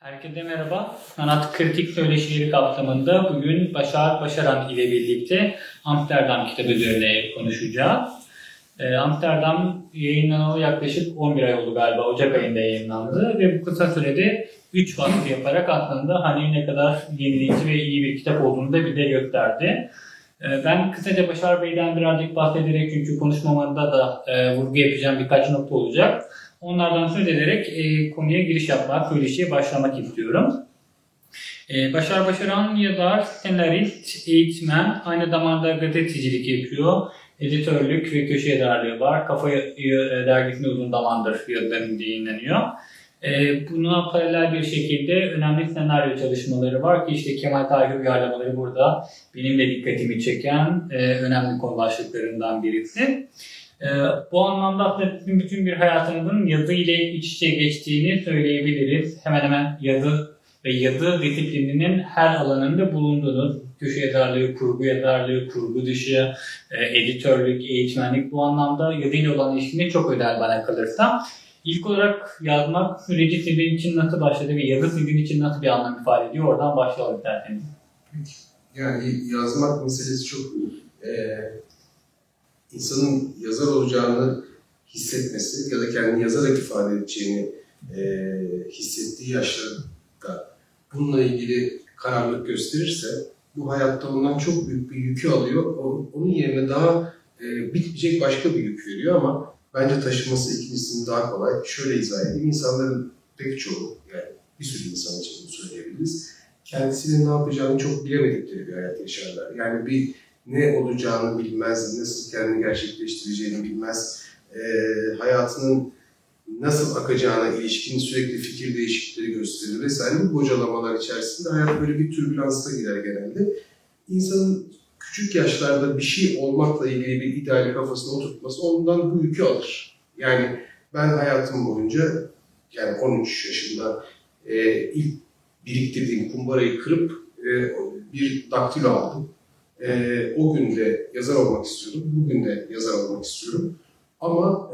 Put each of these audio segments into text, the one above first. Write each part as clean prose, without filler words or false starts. Herkese merhaba. Sanat kritik söyleşileri kapsamında bugün Başar Başaran ile birlikte Amsterdam kitabı üzerine konuşacağız. Amsterdam yayınlanalı yaklaşık 11 ay oldu galiba. Ocak ayında yayınlandı ve bu kısa sürede 3 baskı yaparak aslında hani ne kadar yenilikçi ve iyi bir kitap olduğunu da bize gösterdi. Ben kısaca Başar Bey'den birazcık bahsederek çünkü konuşmamda da vurgu yapacağım birkaç nokta olacak. Onlardan söz ederek konuya giriş yapmak, söyleşiye başlamak istiyorum. Başar Başaran yazar, senarist, eğitmen, aynı zamanda gazetecilik yapıyor. Editörlük ve köşe yazarlığı var. Kafa dergisinde uzun zamandır yazılarında yayınlanıyor. Buna paralel bir şekilde önemli senaryo çalışmaları var ki işte Kemal Tahir uyarlamaları burada benim de dikkatimi çeken önemli konu başlıklarından birisi. Bu anlamda aslında bütün bir hayatımızın yazı ile iç içe geçtiğini söyleyebiliriz. Hemen hemen yazı ve yazı disiplininin her alanında bulunduğunuz köşe yazarlığı, kurgu yazarlığı, kurgu dışı, editörlük, eğitmenlik bu anlamda yazı ile olan ilişkini çok öder bana kalırsa. İlk olarak yazmak süreci sizin için nasıl başladı ve yazı sizin için nasıl bir anlam ifade ediyor? Oradan başlayalım isterseniz. Yani yazmak meselesi çok insanın yazar olacağını hissetmesi ya da kendini yazarak ifade edeceğini hissettiği yaşlarda bununla ilgili kararlılık gösterirse bu hayatta ondan çok büyük bir yükü alıyor. Onun yerine daha bitmeyecek başka bir yük veriyor ama bence taşıması ikincisini daha kolay. Şöyle izah edeyim, insanların pek çoğu, yani bir sürü insan için bunu söyleyebiliriz, kendisinin ne yapacağını çok bilemedikleri bir hayat yaşarlar. Yani bir ne olacağını bilmez, nasıl kendini gerçekleştireceğini bilmez, hayatının nasıl akacağına ilişkin sürekli fikir değişiklikleri gösterir vesaire. Bu bocalamalar içerisinde hayat böyle bir türbülansa girer genelde. İnsanın küçük yaşlarda bir şey olmakla ilgili bir ideali kafasına oturtması ondan bu yükü alır. Yani ben hayatım boyunca, yani 13 yaşında ilk biriktirdiğim kumbarayı kırıp bir daktilo aldım. O gün de yazar olmak istiyordum, bugün de yazar olmak istiyorum. Ama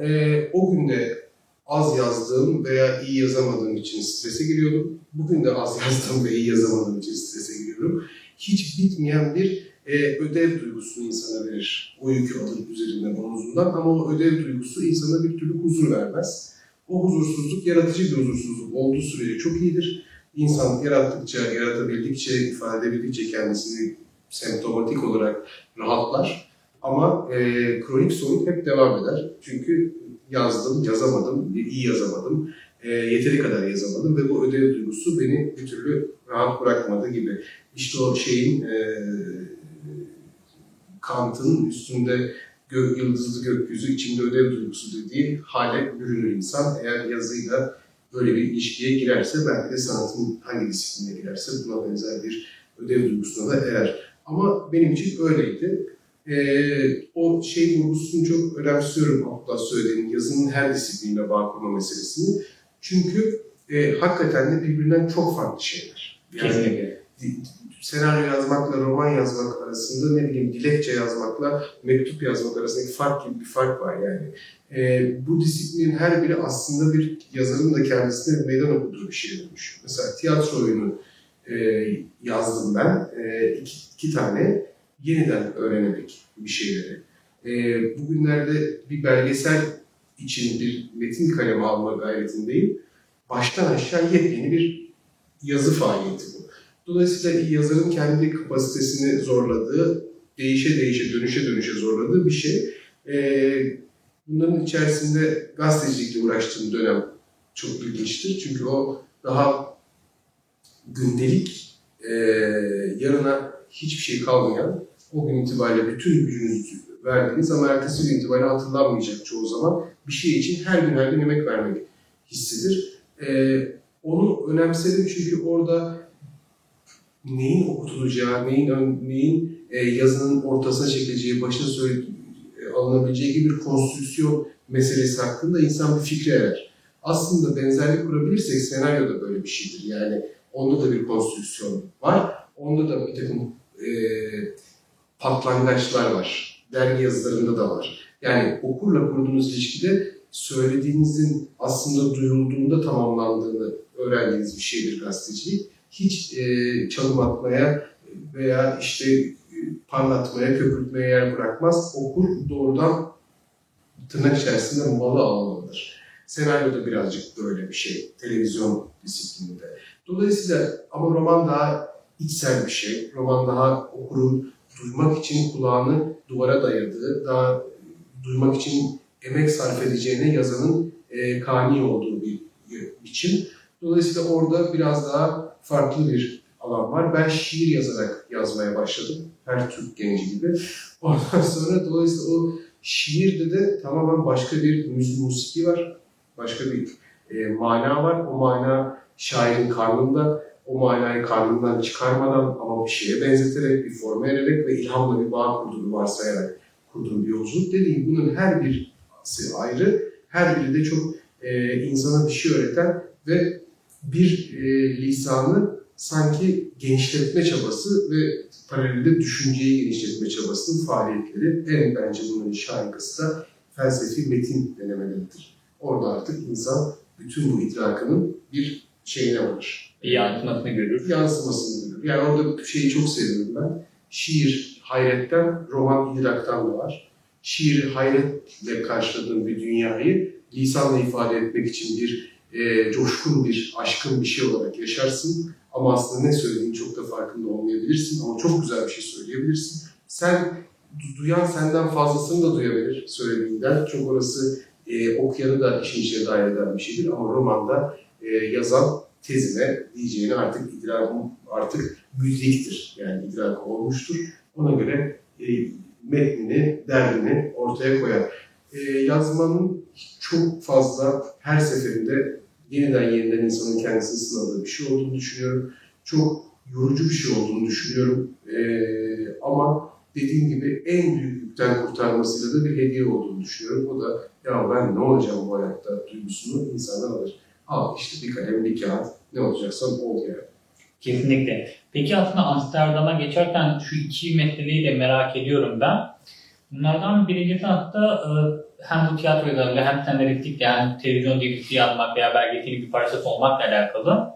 o gün de az yazdığım veya iyi yazamadığım için strese giriyordum. Bugün de az yazdığım ve iyi yazamadığım için strese giriyorum. Hiç bitmeyen bir ödev duygusunu insana verir. O yükü alır üzerinden, omuzundan, ama o ödev duygusu insana bir türlü huzur vermez. O huzursuzluk, yaratıcı bir huzursuzluk olduğu sürece çok iyidir. İnsan yarattıkça, yaratabildikçe, ifade edebildikçe kendisini semptomatik olarak rahatlar. Ama kronik sorun hep devam eder. Çünkü yazdım, yazamadım, iyi yazamadım, yeteri kadar yazamadım ve bu ödev duygusu beni bir türlü rahat bırakmadı gibi. İşte o şeyin... Kant'ın üstünde yıldızlı gökyüzü, içinde ödev duygusu dediği hale bürünür insan. Eğer yazıyla böyle bir ilişkiye girerse, belki de sanatın hangi disipline girerse buna benzer bir ödev duygusuna da erer. Ama benim için öyleydi. O şey vurgusunu çok önemsiyorum hatta söylediğim yazının her disiplinle bağ kurma meselesini. Çünkü hakikaten de birbirinden çok farklı şeyler. Yani, senaryo yazmakla roman yazmak arasında, ne bileyim, dilekçe yazmakla mektup yazmak arasındaki fark gibi bir fark var yani. Bu disiplinin her biri aslında bir yazarın da kendisine meydan okuduğu bir şeye dönüşüyor. Mesela tiyatro oyunu yazdım ben, iki tane yeniden öğrenebildik bir şeyleri. Bugünlerde bir belgesel için bir metin kalemi alma gayretindeyim. Baştan aşağı yepyeni bir yazı faaliyeti bu. Dolayısıyla yazarın kendi kapasitesini zorladığı, dönüşe dönüşe zorladığı bir şey. Bunların içerisinde gazetecilikle uğraştığım dönem çok ilginçtir. Çünkü o daha gündelik, yarına hiçbir şey kalmayan, o gün itibariyle bütün gücünüzü verdiğiniz ama ertesi gün itibariyle hatırlanmayacak çoğu zaman bir şey için her gün yemek vermek hissidir. Onu önemsedim çünkü orada neyin okutulacağı, neyin yazının ortasına çekileceği, başına alınabileceği gibi bir konstrüksiyon meselesi hakkında insan bir fikre erer. Aslında benzerlik kurabilirsek senaryoda böyle bir şeydir. Yani onda da bir konstrüksiyon var, onda da bir takım patlangaçlar var, dergi yazılarında da var. Yani okurla kurduğunuz ilişkide söylediğinizin aslında duyulduğunda tamamlandığını öğrendiğiniz bir şeydir gazetecilik. Hiç çalım atmaya veya işte parlatmaya, köpürtmeye yer bırakmaz. Okur doğrudan tırnak içerisinde malı almalıdır. Senaryoda birazcık böyle bir şey, televizyon disiplininde. Dolayısıyla ama roman daha içsel bir şey. Roman daha okurun duymak için kulağını duvara dayadığı, daha duymak için emek sarf edeceğine yazanın kani olduğu bir biçim. Dolayısıyla orada biraz daha farklı bir alan var. Ben şiir yazarak yazmaya başladım. Her Türk genci gibi. Ondan sonra dolayısıyla o şiirde de tamamen başka bir müzik var. Başka bir mana var. O mana şairin karnında. O manayı karnından çıkarmadan ama bir şeye benzeterek, bir forma ererek ve ilhamla bir bağ kurduğunu varsayarak kurduğum bir yolculuk. Dediğim bunun her birisi ayrı. Her biri de çok insana bir şey öğreten ve bir lisanı sanki genişletme çabası ve paralelde düşünceyi genişletme çabasının faaliyetleri. En bence bunların şarkısı da felsefi metin denemeleridir. Orada artık insan bütün bu idrakının bir şeyine varır. Bir yansımasını görür. Yansımasını görür. Yani orada bir şeyi çok seviyorum ben. Şiir hayretten, roman idraktan da var. Şiiri hayretle karşıladığım bir dünyayı lisanla ifade etmek için bir coşkun bir, aşkın bir şey olarak yaşarsın. Ama aslında ne söylediğini çok da farkında olmayabilirsin. Ama çok güzel bir şey söyleyebilirsin. Sen, duyan senden fazlasını da duyabilir söylediğinden. Çok orası okyanı da işin içine dahil eden bir şeydir. Ama romanda yazan tezine diyeceğini artık müdriktir. Yani idrak olmuştur. Ona göre metnini, derdini ortaya koyar. Yazmanın çok fazla her seferinde yeniden insanın kendisini sınadığı bir şey olduğunu düşünüyorum. Çok yorucu bir şey olduğunu düşünüyorum. Ama dediğim gibi en büyük yükten kurtarmasıyla da bir hediye olduğunu düşünüyorum. O da ya ben ne olacağım bu hayatta duygusunu insandan alır. Al işte bir kalem, bir kağıt, ne olacaksan ol yani. Kesinlikle. Peki aslında Amsterdam'a geçerken şu iki metneliği de merak ediyorum ben. Bunlardan birincisi hatta hem bu tiyatroyla hem senaristlikle yani televizyon DVD'yi almak veya belgeselin bir parçası olmakla alakalı.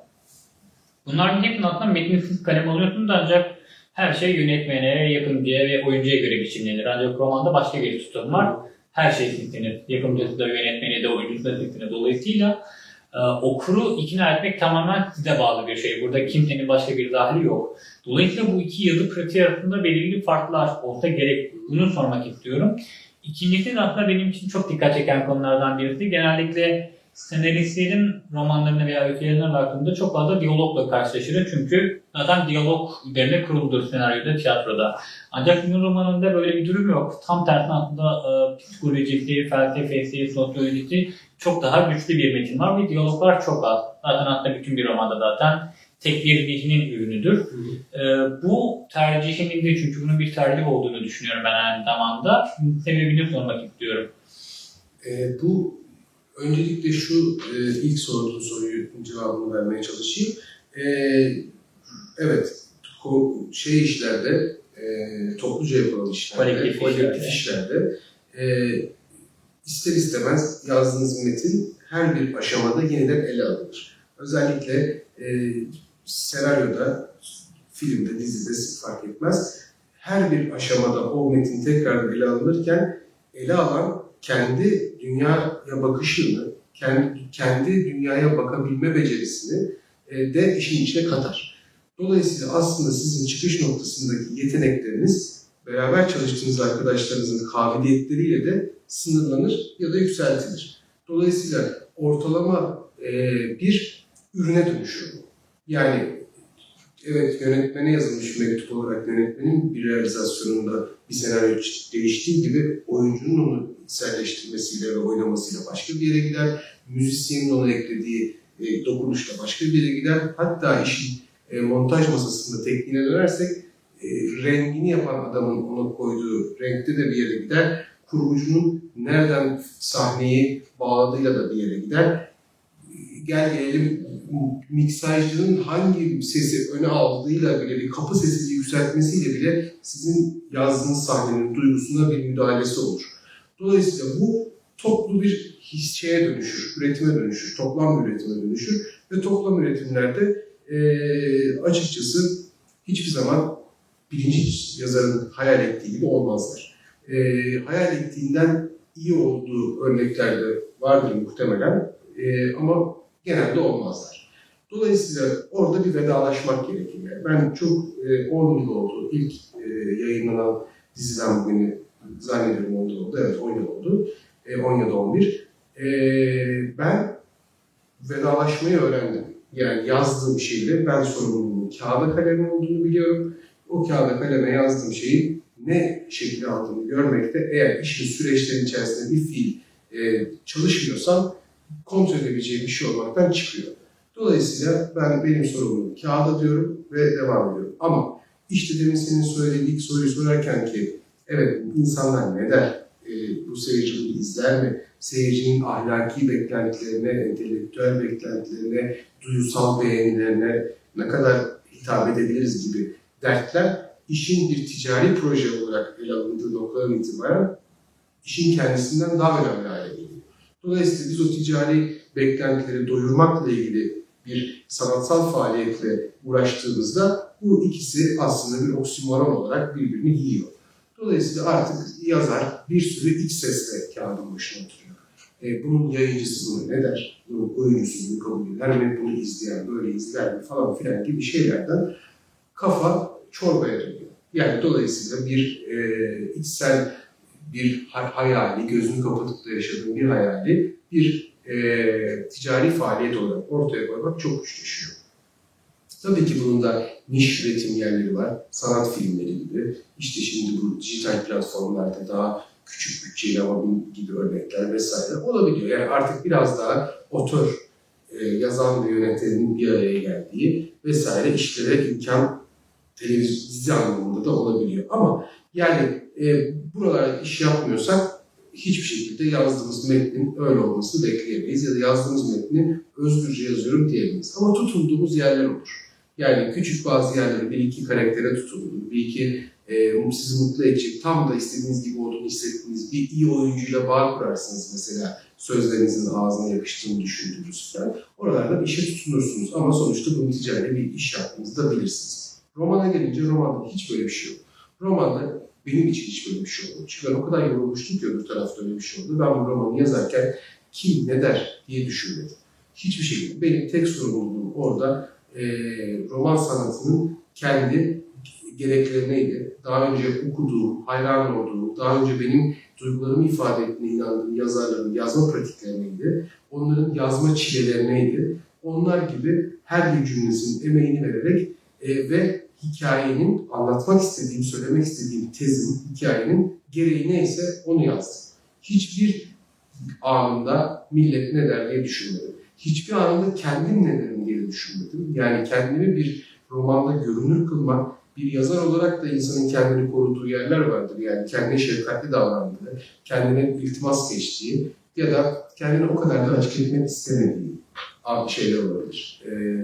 Bunların hepsinin aslında metninsiz kalem alıyorsunuz ancak her şey yönetmene yakın diye ve oyuncuya göre biçimlenir. Ancak romanda başka bir tutum var. Her şey sizsiniz. Yapımcısı da, yönetmeni de, oyuncusu da sizsiniz. Dolayısıyla okuru ikna etmek tamamen size bağlı bir şey. Burada kimsenin başka bir dahli yok. Dolayısıyla bu iki yazı pratiği arasında belirli farklar olsa gerek. Bunu sormak istiyorum. İkincisi de aslında benim için çok dikkat çeken konulardan birisi. Genellikle senaristlerin romanlarına veya öykülerine baktığımda çok fazla diyalogla karşılaşırız. Çünkü zaten diyalog üzerine kuruludur senaryoda, tiyatroda. Ancak bunun romanında böyle bir durum yok. Tam tersine aslında psikolojisi, felsefesi, sosyolojisi çok daha güçlü bir metin var ve diyaloglar çok az. Zaten aslında bütün bir romanda zaten tek bir zihnin ürünüdür. Bu tercihiminde çünkü bunun bir tercih olduğunu düşünüyorum ben aynı zamanda. Sebebini sormak istiyorum. Bu öncelikle şu ilk sorduğun sorunun cevabını vermeye çalışayım. Evet, işlerde, topluca yapılan işlerde, kolektif işlerde ister istemez yazdığınız metin her bir aşamada yeniden ele alınır. Özellikle senaryoda, filmde, dizide fark etmez. Her bir aşamada o metin tekrar ele alınırken ele alan kendi dünyaya bakışını, kendi dünyaya bakabilme becerisini de işin içine katar. Dolayısıyla aslında sizin çıkış noktasındaki yetenekleriniz beraber çalıştığınız arkadaşlarınızın kabiliyetleriyle de sınırlanır ya da yükseltilir. Dolayısıyla ortalama bir ürüne dönüşüyor. Yani evet yönetmene yazılmış mektup olarak yönetmenin bir realizasyonunda bir senaryo değiştiği gibi oyuncunun onu içselleştirmesiyle ve oynamasıyla başka bir yere gider. Müzisyenin ona eklediği dokunuşla başka bir yere gider. Hatta işin montaj masasında tekniğine dönersek rengini yapan adamın ona koyduğu renkte de bir yere gider. Kurgucunun nereden sahneyi bağladığıyla da bir yere gider. Gel gelelim miksajcının hangi sesi öne aldığıyla bile, bir kapı sesini yükseltmesiyle bile sizin yazdığınız sahnenin duygusuna bir müdahalesi olur. Dolayısıyla bu toplu bir hisseye dönüşür, üretime dönüşür, toplam üretime dönüşür ve toplam üretimlerde açıkçası hiçbir zaman birinci yazarın hayal ettiği gibi olmazlar. Hayal ettiğinden iyi olduğu örnekler de vardır muhtemelen ama genelde olmazlar. Dolayısıyla orada bir vedalaşmak gerekir. Yani ben çok 10 yıl oldu ilk yayınlanan diziden bugünü zannederim 10 yıl oldu. Evet 10 yıl oldu. 10 ya da 11. Ben vedalaşmayı öğrendim. Yani yazdığım şeyle ben sorumluluğumun kağıda kalem olduğunu biliyorum. O kağıda kaleme yazdığım şeyi ne şekilde aldığını görmekte eğer işin süreçlerin içerisinde bir fiil çalışmıyorsam kontrol edebileceğim bir şey olmaktan çıkıyor. Dolayısıyla ben benim sorumluluğumu kağıda diyorum ve devam ediyorum. Ama işte demin senin söylediğin ilk soruyu sorarken ki evet insanlar ne der? Bu seyirciyi izler mi? Seyircinin ahlaki beklentilerine, entelektüel beklentilerine, duygusal beğenilerine ne kadar hitap edebiliriz gibi dertler işin bir ticari proje olarak ele alındığı noktadan itibaren işin kendisinden daha önemli hale geliyor. Dolayısıyla biz o ticari beklentileri doyurmakla ilgili bir sanatsal faaliyetle uğraştığımızda bu ikisi aslında bir oksimoron olarak birbirini yiyor. Dolayısıyla artık yazar bir sürü iç sesle kağıdın başına oturuyor. Bunun yayıncısı bunu ne der? Bunun oyuncusu bunu kabul eder mi? Bunu izleyen böyle izler mi? Falan filan gibi şeylerden kafa çorbaya dönüyor. Yani dolayısıyla bir içsel bir hayali, gözünü kapatıp da yaşadığın bir hayali bir ticari faaliyet olarak ortaya koymak çok güçleşiyor. Tabii ki bunun da niş üretim yerleri var, sanat filmleri gibi. İşte şimdi bu dijital platformlarda daha küçük bütçeyle ama bunun gibi örnekler vesaire olabiliyor. Yani artık biraz daha otör, yazan ve yönetenin bir araya geldiği vesaire işlere imkan televizyon dizi anlamında da olabiliyor. Ama yani buralarda iş yapmıyorsak hiçbir şekilde yazdığımız metnin öyle olmasını bekleyemeyiz ya da yazdığımız metni özgürce yazıyorum diyemeyiz. Ama tutunduğumuz yerler olur. Yani küçük bazı yerlere bir iki karaktere tutulur, bir iki sizi mutlu edecek, tam da istediğiniz gibi olduğunu hissettiğiniz bir iyi oyuncuyla bağ kurarsınız mesela sözlerinizin ağzına yakıştığını düşündüğünüz falan. Oralarda bir işe tutunursunuz ama sonuçta bunu ticari bir iş yaptığınızı da bilirsiniz. Romana gelince romanda hiç böyle bir şey yok. Romanda benim için hiç böyle bir şey oldu. Çünkü ben o kadar yorulmuştum ki öbür tarafta öyle bir şey oldu. Ben bu romanı yazarken kim ne der diye düşünmedim. Hiçbir şekilde. Benim tek sorumluluğum orada roman sanatının kendi gereklerineydi. Daha önce okuduğum, hayran olduğum, daha önce benim duygularımı ifade ettiğine inandığım yazarların yazma pratiklerineydi. Onların yazma çilelerineydi. Onlar gibi her bir cümlesinin emeğini vererek ve hikayenin, anlatmak istediğim, söylemek istediğim tezin, hikayenin gereği neyse onu yazdım. Hiçbir anında millet ne der diye düşünmedim. Hiçbir anında kendim ne derim diye düşünmedim. Yani kendimi bir romanda görünür kılmak, bir yazar olarak da insanın kendini koruduğu yerler vardır. Yani kendine şefkatli davrandığı, kendine iltimas geçtiği ya da kendini o kadar da açık etmek istemediği şeyler olabilir,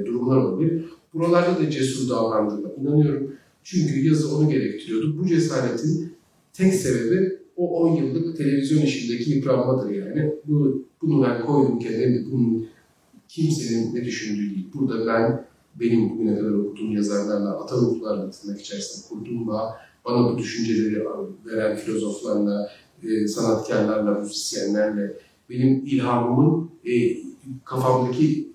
durumlar olabilir. Buralarda da cesur davrandığına inanıyorum. Çünkü yazı onu gerektiriyordu. Bu cesaretin tek sebebi o 10 yıllık televizyon işindeki yıpranmadır yani. Bunu ben koydum kendime, bunun kimsenin ne düşündüğü değil. Burada benim bugüne kadar okuduğum yazarlarla, atalıklarla tırnak içerisinde kurduğum bağ, bana bu düşünceleri veren filozoflarla, sanatkarlarla, müzisyenlerle, benim ilhamımın, kafamdaki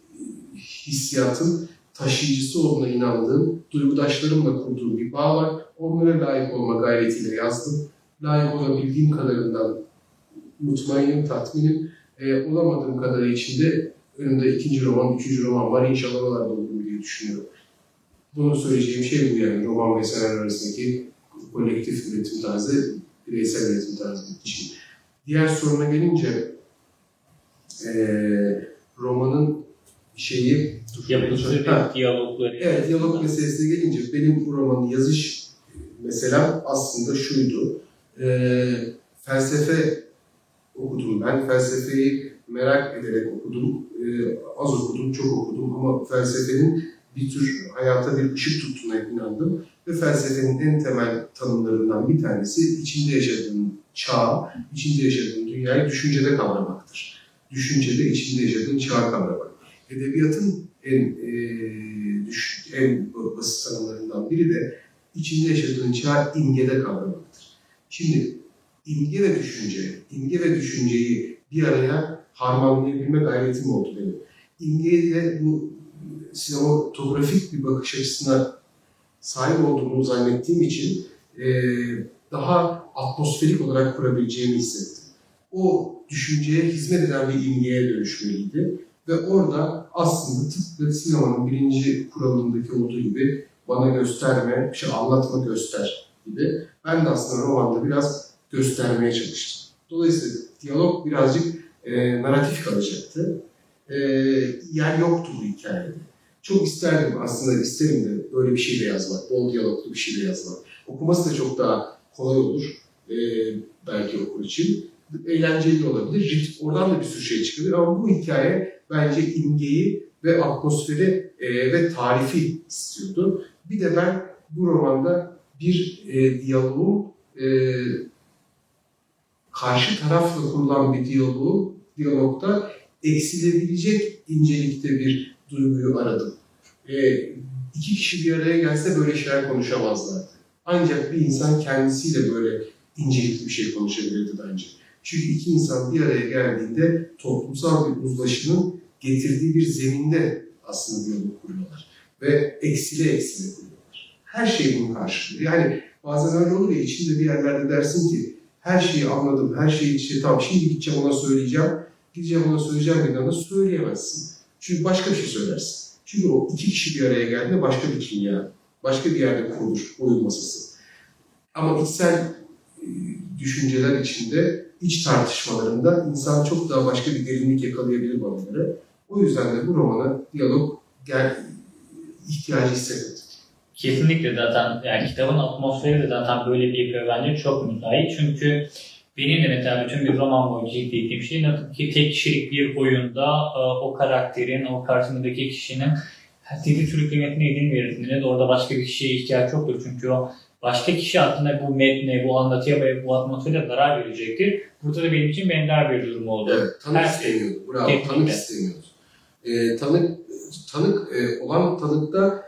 hissiyatın taşıyıcısı olduğuna inandığım, duygudaşlarımla kurduğum bir bağ var. Onlara layık olma gayretiyle yazdım. Layık olabildiğim kadarından mutmainim, tatminim. Olamadığım kadarı içinde önümde ikinci roman, üçüncü roman var. İnşallah oralarda olduğunu diye düşünüyorum. Bunu söyleyeceğim şey bu yani. Roman ve senaryo arasındaki kolektif üretim tarzı, bireysel üretim tarzı için. Diğer soruna gelince romanın yapıcı diyalogları. Evet, diyalog meselesine gelince benim bu romanın yazış meselem aslında şuydu. Felsefe okudum ben. Felsefeyi merak ederek okudum. Az okudum, çok okudum ama felsefenin bir tür hayata bir ışık tuttuğuna inandım. Ve felsefenin en temel tanımlarından bir tanesi içinde yaşadığın çağ, içinde yaşadığın dünyayı düşüncede kavramaktır. Düşüncede içinde yaşadığın çağı kavramak. Edebiyatın en basit sanımlarından biri de içinde yaşadığın çağı imgede kavramaktır. Şimdi imge ve düşünce, imge ve düşünceyi bir araya harmanlayabilme gayretim oldu benim. İmgeyle bu sinematografik bir bakış açısına sahip olduğumu zannettiğim için daha atmosferik olarak kurabileceğimi hissettim. O düşünceye hizmet eden bir imgeye dönüşmeliydi. Ve orada aslında tıpkı sinemanın birinci kuralındaki olduğu gibi bana gösterme, bir şey anlatma göster gibi. Ben de aslında romanda biraz göstermeye çalıştım. Dolayısıyla diyalog birazcık naratif kalacaktı. Yer yoktu bu hikayede. Çok isterdim aslında, isterim de böyle bir şeyle yazmak, bol diyaloglu bir şeyle yazmak. Okuması da çok daha kolay olur belki okur için. Eğlenceli olabilir, oradan da bir sürü şey çıkabilir ama bu hikaye bence imgeyi ve atmosferi ve tarifi istiyordu. Bir de ben bu romanda bir diyaloğun, karşı tarafla kurulan bir diyalogda eksilebilecek incelikte bir duyguyu aradım. İki kişi bir araya gelse böyle şeyler konuşamazlardı. Ancak bir insan kendisiyle böyle incelikli bir şey konuşabilirdi bence. Çünkü iki insan bir araya geldiğinde toplumsal bir uzlaşının getirdiği bir zeminde aslında diyalog kuruyorlar. Ve eksile kuruyorlar. Her şey bunun karşılığı. Yani bazen öyle olur ya, içinde bir yerlerde dersin ki her şeyi anladım, her şeyi işte tamam şimdi gideceğim ona söyleyeceğim. Gideceğim ona söyleyeceğim dediğinde de söyleyemezsin. Çünkü başka bir şey söylersin. Çünkü o iki kişi bir araya geldiğinde başka bir kimya, başka bir yerde kurulur oyun masası. Ama içsel düşünceler içinde, iç tartışmalarında insan çok daha başka bir derinlik yakalayabilir onları. O yüzden de bu romana diyalog ihtiyacı hissettim. Kesinlikle zaten yani kitabın atmosferi de zaten böyle bir yapıyor bence, çok müsait. Çünkü benim de mesela bütün bir roman boyunca izlediğim şey nasıl ki tek kişilik bir oyunda o karakterin, o karşısındaki kişinin dili türlü kıymetine edin verildiğinde de orada başka bir kişiye ihtiyaç yoktur. Çünkü o başka kişi aslında bu metne, bu anlatıya ve bu atmosfere zarar verecektir. Burada da benim için benzer bir durum oldu. Evet, tanık istemiyordu. Bravo, tanık istemiyordu. Tanık olan tanıkta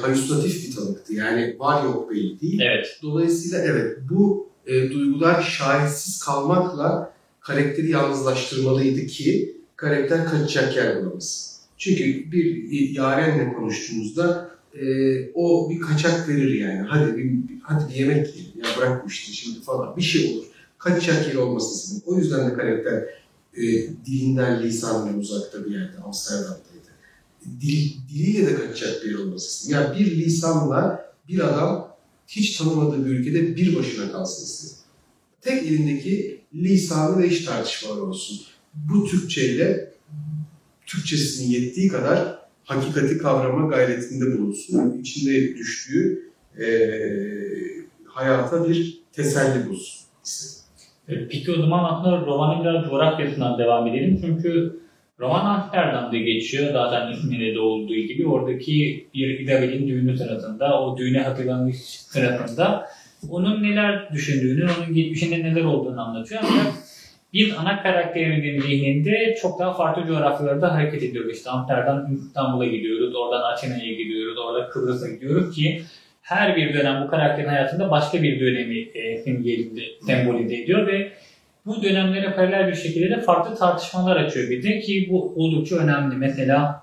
halüsinatif bir tanıktı. Yani var yok belli değil. Evet. Dolayısıyla evet, bu duygular şahitsiz kalmakla karakteri yalnızlaştırmalıydı ki karakter kaçacak yer bulamaz. Çünkü bir yarenle konuştuğunuzda o bir kaçak verir yani. Hadi bir yemek yiyelim ya, bırakmıştı şimdi falan bir şey olur. Kaçacak yer olmasın. O yüzden de karakter dilinden lisanla uzakta bir yerde, Amsterdam'daydı. Diliyle de kaçacak bir yer olmasın. Yani bir lisanla bir adam hiç tanımadığı bir ülkede bir başına kalsın istedim. Tek elindeki lisanı ve iç tartışmalar olsun. Bu Türkçeyle Türkçesinin yettiği kadar hakikati kavrama gayretinde bulunsun. İçinde düştüğü hayata bir teselli bulsun istedim. Peki o zaman aslında romanın biraz coğrafyasından devam edelim. Çünkü roman Amsterdam'da geçiyor. Zaten isminde de olduğu gibi oradaki bir İdabel'in düğünü sırasında, o düğüne hatırlanmış sırasında onun neler düşündüğünü, onun geçmişinde neler olduğunu anlatıyor. Ancak biz ana karakterimizin zihninde çok daha farklı coğrafyalarda hareket ediyoruz. İşte Amsterdam'dan İstanbul'a gidiyoruz, oradan Atina'ya gidiyoruz, orada Kıbrıs'a gidiyoruz ki her bir dönem bu karakterin hayatında başka bir dönemi sembolize ediyor ve bu dönemlere paralel bir şekilde de farklı tartışmalar açıyor bir de ki bu oldukça önemli. Mesela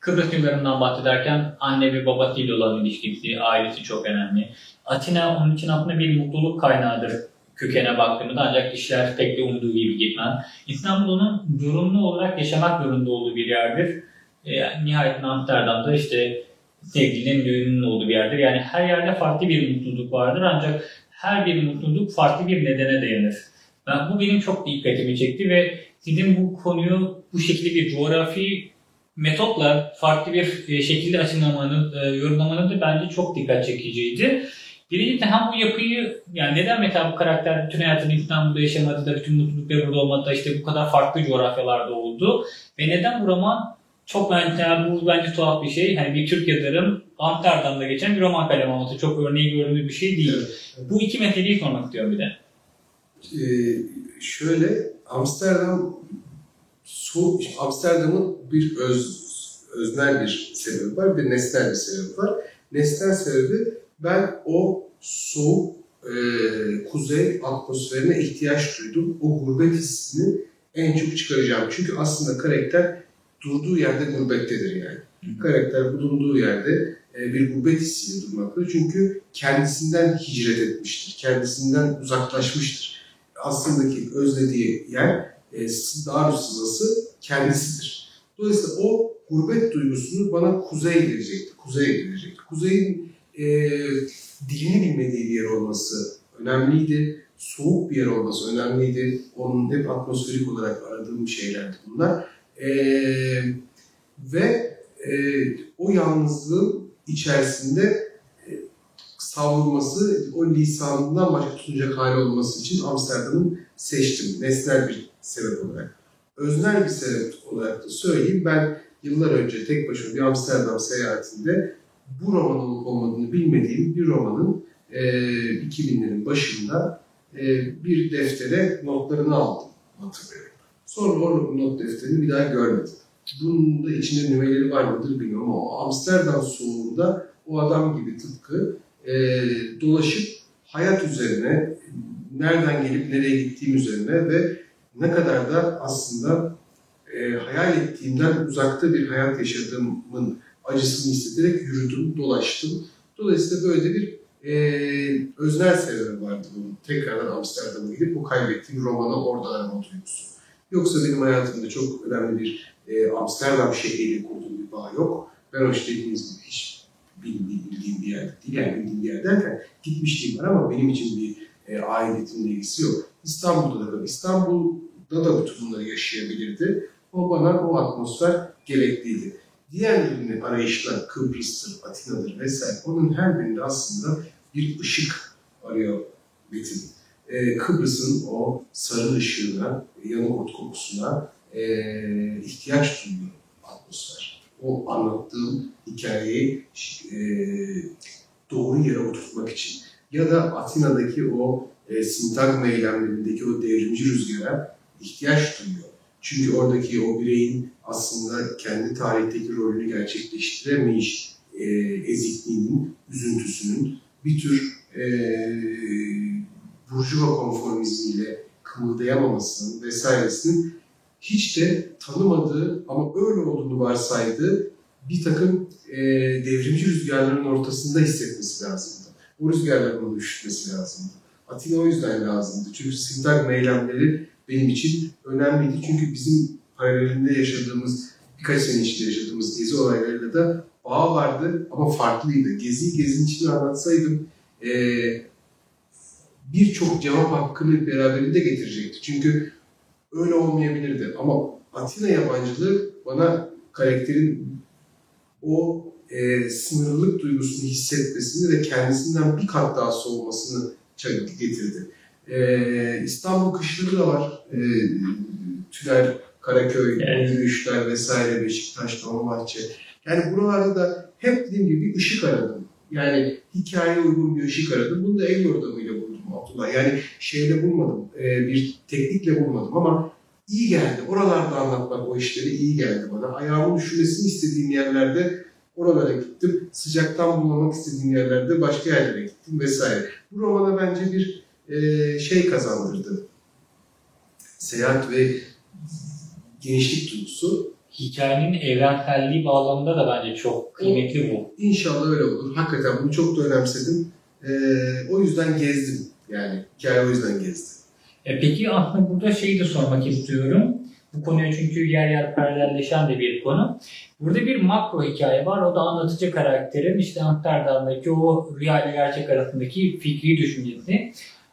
Kıbrıs yıllarından bahsederken anne ve babasıyla olan ilişkisi, ailesi çok önemli. Atina onun için aslında bir mutluluk kaynağıdır kökene baktığımızda, ancak işler pek de umduğu gibi gitmez. İstanbul onun zorunlu olarak yaşamak zorunda olduğu bir yerdir. Nihayetinde Amsterdam'da işte sevgilinin düğününün olduğu bir yerdir. Yani her yerde farklı bir mutluluk vardır ancak her bir mutluluk farklı bir nedene dayanır. Bu benim çok dikkatimi çekti ve sizin bu konuyu bu şekilde bir coğrafi metotla farklı bir şekilde açıklamanız, yorumlamanız da bence çok dikkat çekiciydi. Birincisi hem bu yapıyı, yani neden mesela bu karakter bütün hayatını İstanbul'da yaşamadı da bütün mutlulukları burada olmadı da işte bu kadar farklı coğrafyalarda oldu ve neden bu roman çok bu bence tuhaf bir şey. Hani bir Türk yazarın Amsterdam'da geçen bir roman kaleme alması çok örneği görüldüğü bir şey değil. Evet. Bu iki meseleyi sormak istiyorum bir de. Şöyle, Amsterdam'ın bir öznel bir sebebi var, bir nesnel bir sebebi var. Nesnel sebebi, ben o soğuk kuzey atmosferine ihtiyaç duydum. O gurbet hissini en çok çıkaracağım. Çünkü aslında karakter durduğu yerde gurbettedir yani. Hı. Karakter bulunduğu yerde bir gurbet hissini duymaktadır. Çünkü kendisinden hicret etmiştir, kendisinden uzaklaşmıştır. Aslındaki özlediği yer, Darüssızası kendisidir. Dolayısıyla o gurbet duygusunu bana kuzey gelecekti. Kuzeyin dilini bilmediği bir yer olması önemliydi. Soğuk bir yer olması önemliydi. Onun hep atmosferik olarak aradığım şeylerdi bunlar. O yalnızlığın içerisinde savrulması, o lisanından başka tutunacak hali olması için Amsterdam'ı seçtim. Nesnel bir sebep olarak. Öznel bir sebep olarak da söyleyeyim. Ben yıllar önce tek başıma bir Amsterdam seyahatinde bu romanın olup olmadığını bilmediğim bir romanın 2000'lerin başında bir deftere notlarını aldım, hatırlıyorum. Sonra o not defterini bir daha görmedim. Bunun da içinde nüveleri var mıdır bilmiyorum ama o Amsterdam soğuğunda o adam gibi tıpkı dolaşıp hayat üzerine, nereden gelip nereye gittiğim üzerine ve ne kadar da aslında hayal ettiğimden uzakta bir hayat yaşadığımın acısını hissederek yürüdüm, dolaştım. Dolayısıyla böyle bir öznel sebebi vardı bunun. Tekrardan Amsterdam'a gidip bu kaybettiğim romanı orada arama duygusu. Yoksa benim hayatımda çok önemli bir Amsterdam şehriyle kurduğum bir bağ yok. Ben o işte dediğiniz gibi hiç bildiğim bir yer değil. Yani bildiğim bir yer derken gitmişliğim var ama benim için bir ailetimle ilgisi yok. İstanbul'da da bütün bunları yaşayabilirdi. O bana o atmosfer gerekliydi. Diğerlerinin arayışlar, Kıbrıs'tır, Atina'dır vesaire, onun her birinde aslında bir ışık arıyor Metin. Kıbrıs'ın o sarı ışığına, yanık ot kokusuna ihtiyaç duyuyor atmosfer. O anlattığım hikayeyi doğru yere oturtmak için. Ya da Atina'daki o sintagma eylemlerindeki o devrimci rüzgara ihtiyaç duyuyor. Çünkü oradaki o bireyin aslında kendi tarihteki rolünü gerçekleştiremeyiş ezikliğinin, üzüntüsünün bir tür burjuva konformizmiyle kımıldayamamasının vesairesinin hiç de tanımadığı ama öyle olduğunu varsaydığı bir takım devrimci rüzgarların ortasında hissetmesi lazımdı. O rüzgarların onu düşürmesi lazımdı. Atina o yüzden lazımdı. Çünkü sintagma eylemleri benim için önemliydi. Çünkü bizim paralelinde yaşadığımız, birkaç sene içinde yaşadığımız gezi olaylarıyla da bağ vardı ama farklıydı. Gezinin içini anlatsaydım birçok cevap hakkını beraberinde getirecekti. Çünkü öyle olmayabilirdi. Ama Atina yabancılığı bana karakterin o sınırlılık duygusunu hissetmesini ve kendisinden bir kat daha soğumasını getirdi. İstanbul kışları da var. Tünel, Karaköy, yürüyüşler vesaire, Beşiktaş, Dolmabahçe. Yani buralarda da hep dediğim gibi bir ışık aradım. Yani hikayeye uygun bir ışık aradım. Bunu da el yordamıyla buldum Abdullah. Yani şeyle bulmadım, bir teknikle bulmadım ama iyi geldi. Oralarda anlatmak o işleri iyi geldi bana. Ayağımın düşmesini istediğim yerlerde oralara gittim, sıcaktan bulunmak istediğim yerlerde başka yerlere gittim vesaire. Bu romana bence bir şey kazandırdı. Seyahat ve genişlik duygusu. Hikayenin evrenselliği bağlamında da bence çok kıymetli bu. İnşallah öyle olur. Hakikaten bunu çok da önemsedim. O yüzden gezdim. Yani hikaye o yüzden gezdim. Peki aslında burada şeyi de sormak istiyorum. Bu konuya çünkü yer yer paralelleşen de bir konu. Burada bir makro hikaye var. O da anlatıcı karakterin işte Amsterdam'daki o rüya ile gerçek arasındaki fikri düşüncesi.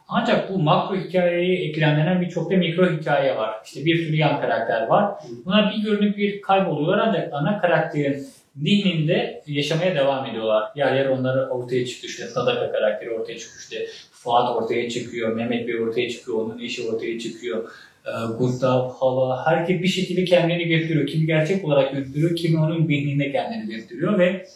Ancak bu makro hikayeye eklemlenen birçok da mikro hikaye var. İşte bir sürü yan karakter var. Bunlar bir görünüp bir kayboluyorlar ancak ana karakterin zihninde yaşamaya devam ediyorlar. Yer yer onları ortaya çıkıyor. İşte Sadaka karakteri ortaya çıkıyor. İşte Fuat ortaya çıkıyor. Mehmet Bey ortaya çıkıyor. Onun eşi ortaya çıkıyor. Gustav, Hava, herkes bir şekilde kendini gösteriyor. Kimi gerçek olarak gösteriyor, kimi onun beyninde kendini gösteriyor ve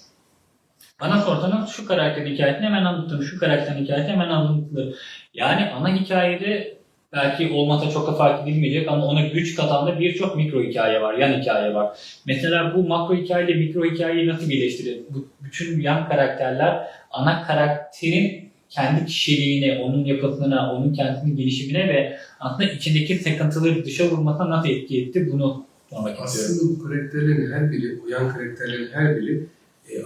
bana sorsanız şu karakterin hikayesini hemen anlattım, şu karakterin hikayesini hemen anlattım. Yani ana hikayede belki olmasa çok da fark edilmeyecek ama ona güç katan da birçok mikro hikaye var, yan hikaye var. Mesela bu makro hikayeyle mikro hikayeyi nasıl birleştirir? Bu bütün yan karakterler ana karakterin kendi kişiliğine, onun yapısına, onun kendisinin gelişimine ve aslında içindeki sıkıntıları dışa vurmasına nasıl etki etti bunu sormak istiyorum. Aslında bu karakterlerin her biri, bu yan karakterlerin her biri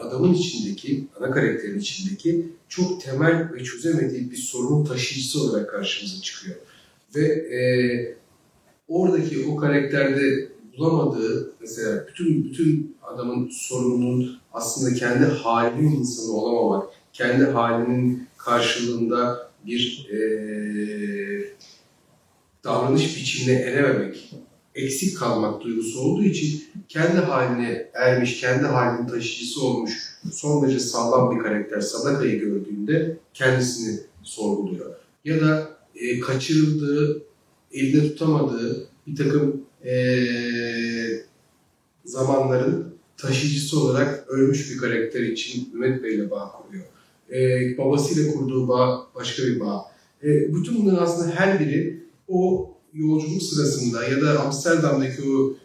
adamın içindeki, ana karakterin içindeki çok temel ve çözemediği bir sorunun taşıyıcısı olarak karşımıza çıkıyor. Ve oradaki o karakterde bulamadığı, mesela bütün adamın sorununun aslında kendi halinin insanı olamamak, kendi halinin karşılığında bir davranış biçimine erememek, eksik kalmak duygusu olduğu için kendi haline ermiş, kendi halinin taşıyıcısı olmuş, son derece sağlam bir karakter Sadaka'yı gördüğünde kendisini sorguluyor. Ya da kaçırıldığı, elinde tutamadığı bir takım zamanların taşıyıcısı olarak ölmüş bir karakter için Mehmet Bey'le bağ kuruyor. Babasıyla kurduğu bağ başka bir bağ. Bütün bunların aslında her biri o yolculuk sırasında ya da Amsterdam'daki o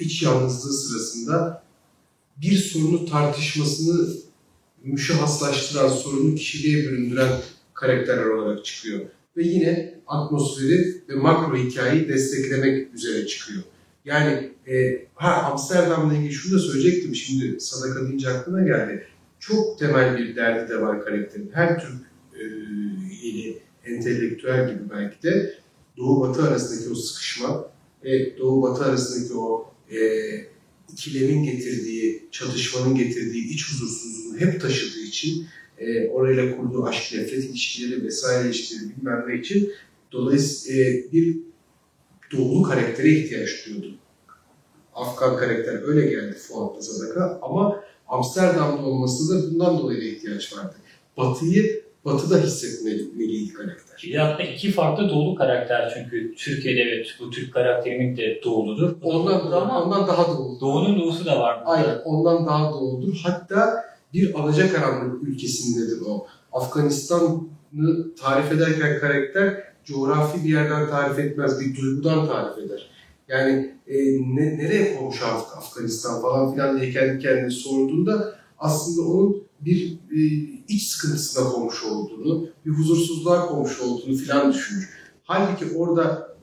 iç yalnızlığı sırasında bir sorunu tartışmasını müşahhaslaştıran, sorunu kişiliğe büründüren karakterler olarak çıkıyor. Ve yine atmosferi ve makro hikayeyi desteklemek üzere çıkıyor. Yani Amsterdam'la ilgili şunu da söyleyecektim, şimdi Sadaka deyince aklıma geldi. Çok temel bir derdi de var karakterin. Her Türk yeni entelektüel gibi belki de Doğu-Batı arasındaki o sıkışma, Doğu-Batı arasındaki o ikilemin getirdiği, çatışmanın getirdiği iç huzursuzluğunu hep taşıdığı için orayla kurduğu aşk, nefret ilişkileri vesaire ilişkileri bilmem ne için dolayısıyla bir doğulu karaktere ihtiyaç duyuyordu. Afgan karakter öyle geldi Fuat'la Sadaka ama Amsterdam'da olması da bundan dolayı da ihtiyaç vardı. Batı'da hissetmeliydi karakter. Bir hatta iki farklı doğulu karakter çünkü Türkiye'de evet bu Türk karakterinin de doğuludur. Ondan daha doğuludur. Doğunun doğusu da var burada. Aynen ondan daha doğuludur. Hatta bir alacakaranlık ülkesindedir o. Afganistan'ı tarif ederken karakter coğrafi bir yerden tarif etmez, bir duygudan tarif eder. Yani nereye komşu Afganistan falan filan diye kendi kendine sorduğunda aslında onun bir iç sıkıntısına komşu olduğunu, bir huzursuzluğa komşu olduğunu filan düşünür. Halbuki orada,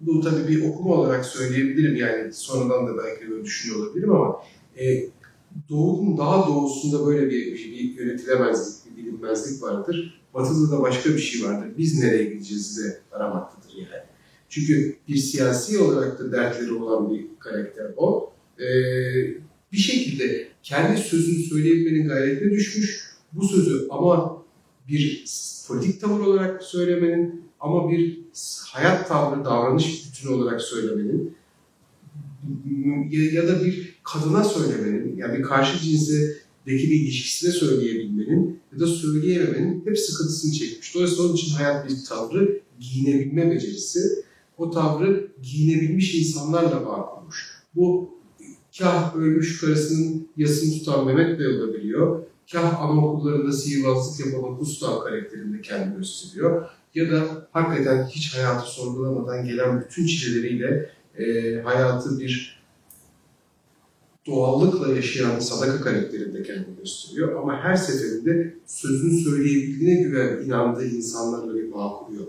bunu tabii bir okuma olarak söyleyebilirim yani sonradan da belki böyle düşünüyor olabilirim ama Doğu'nun daha doğusunda böyle bir yönetilemezlik, bir bilinmezlik vardır. Batı'da da başka bir şey vardır. Biz nereye gideceğiz de aramaktadır yani. Çünkü bir siyasi olarak da dertleri olan bir karakter o. Bir şekilde kendi sözünü söyleyebilmenin gayretine düşmüş. Bu sözü ama bir politik tavır olarak söylemenin, ama bir hayat tavrı, davranış bütünü olarak söylemenin ya da bir kadına söylemenin, yani bir karşı cinsedeki bir ilişkisine söyleyebilmenin ya da söyleyememenin hep sıkıntısını çekmiş. Dolayısıyla onun için hayat bir tavrı, giyinebilme becerisi, o tavrı giyinebilmiş insanlarla bağ kurmuş. Bu kah ölmüş karısının yasını tutan Mehmet Bey olabiliyor, kah anaokullarında sihirbazlık yapan Gustav karakterinde kendini gösteriyor ya da hakikaten hiç hayatı sorgulamadan gelen bütün çileleriyle hayatı bir doğallıkla yaşayan Sadaka karakterinde kendini gösteriyor ama her seferinde sözünü söyleyebildiğine güven inandığı insanlarla bir bağ kuruyor.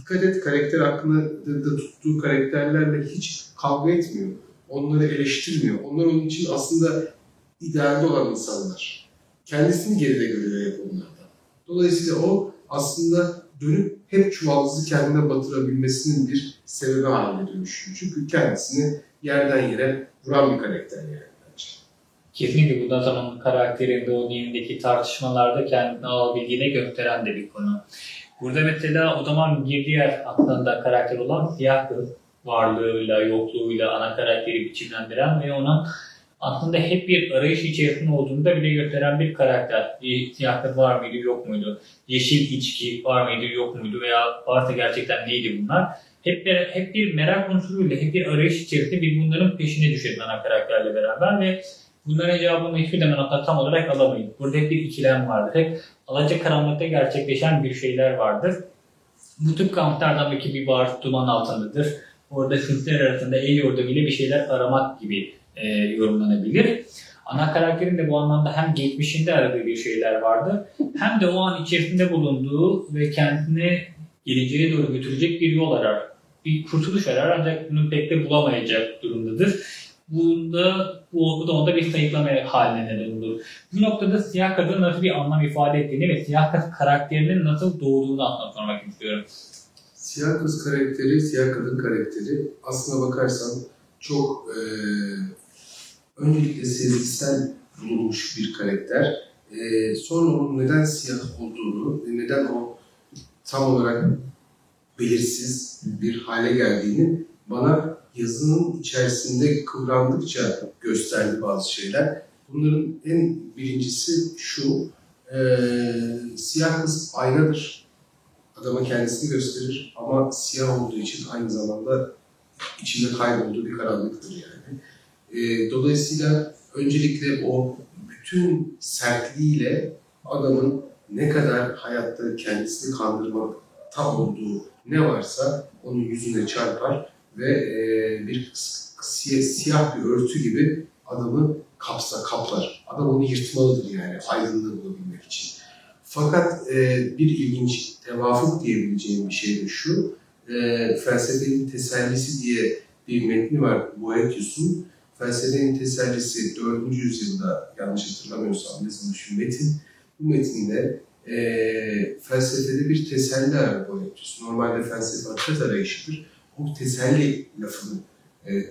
Dikkat et, karakter aklında tuttuğu karakterlerle hiç kavga etmiyor. Onları eleştirmiyor. Onlar onun için aslında idealde olan insanlar. Kendisini geride görüyor hep onlardan. Dolayısıyla o aslında dönüp hep çuvaldızı kendine batırabilmesinin bir sebebi haline dönüşüyor. Çünkü kendisini yerden yere vuran bir karakter yani bence. Kesinlikle bu da tam karakterinde o diyimdeki tartışmalarda kendini alabildiğine gösteren de bir konu. Burada mesela o zaman bir diğer aklında karakter olan siyah kız varlığıyla, yokluğuyla ana karakteri biçimlendiren ve ona aslında hep bir arayış içerisinde olduğunu da bile gösteren bir karakter. Bir siyah kız var mıydı, yok muydu? Yeşil içki var mıydı, yok muydu? Veya varsa gerçekten neydi bunlar? Hep bir merak unsuruyla, hep bir arayış içerisinde bir bunların peşine düşerim ana karakterle beraber ve bunların cevabını hiçbir zaman hatta tam olarak alamayız. Burada hep bir ikilem vardır. Hep alacakaranlıkta gerçekleşen bir şeyler vardır. Bu tür kamplardan belki bir bar duman altındadır. Orada Türkler arasında el yurdu bile bir şeyler aramak gibi yorumlanabilir. Ana karakterin de bu anlamda hem geçmişinde aradığı bir şeyler vardı, hem de o an içerisinde bulunduğu ve kendini geleceğe doğru götürecek bir yol arar. Bir kurtuluş arar, ancak bunu pek de bulamayacak durumdadır. Bu olgu da onda bir sayıklama haline neden olur. Bu noktada siyah kadının nasıl bir anlam ifade ettiğini ve siyah kız karakterinin nasıl doğduğunu anlatmak istiyorum. Siyah kız karakteri, siyah kadın karakteri aslına bakarsan çok öncelikle sezgisel bulunmuş bir karakter. Sonra onun neden siyah olduğunu ve neden o tam olarak belirsiz bir hale geldiğini bana yazının içerisinde kıvrandıkça gösterdi bazı şeyler. Bunların en birincisi şu, siyah kız aynadır. Adama kendisini gösterir ama siyah olduğu için aynı zamanda içinde kaybolduğu bir karanlıktır yani. Dolayısıyla öncelikle o bütün sertliğiyle adamın ne kadar hayatta kendisini kandırmakta olduğu ne varsa onun yüzüne çarpar ve bir siyah bir örtü gibi adamı kaplar. Adam onu yırtmalıdır yani aydınlığı bulabilmek için. Fakat bir ilginç tevafuk diyebileceğim bir şey de şu, Felsefenin Tesellisi diye bir metni var Boethius'un. Felsefenin Tesellisi 4. yüzyılda, yanlış hatırlamıyorsam, yazılmış bir metin. Bu metinde felsefede bir teselli arar Boethius. Normalde felsefe hakkat arayışıdır. O teselli lafını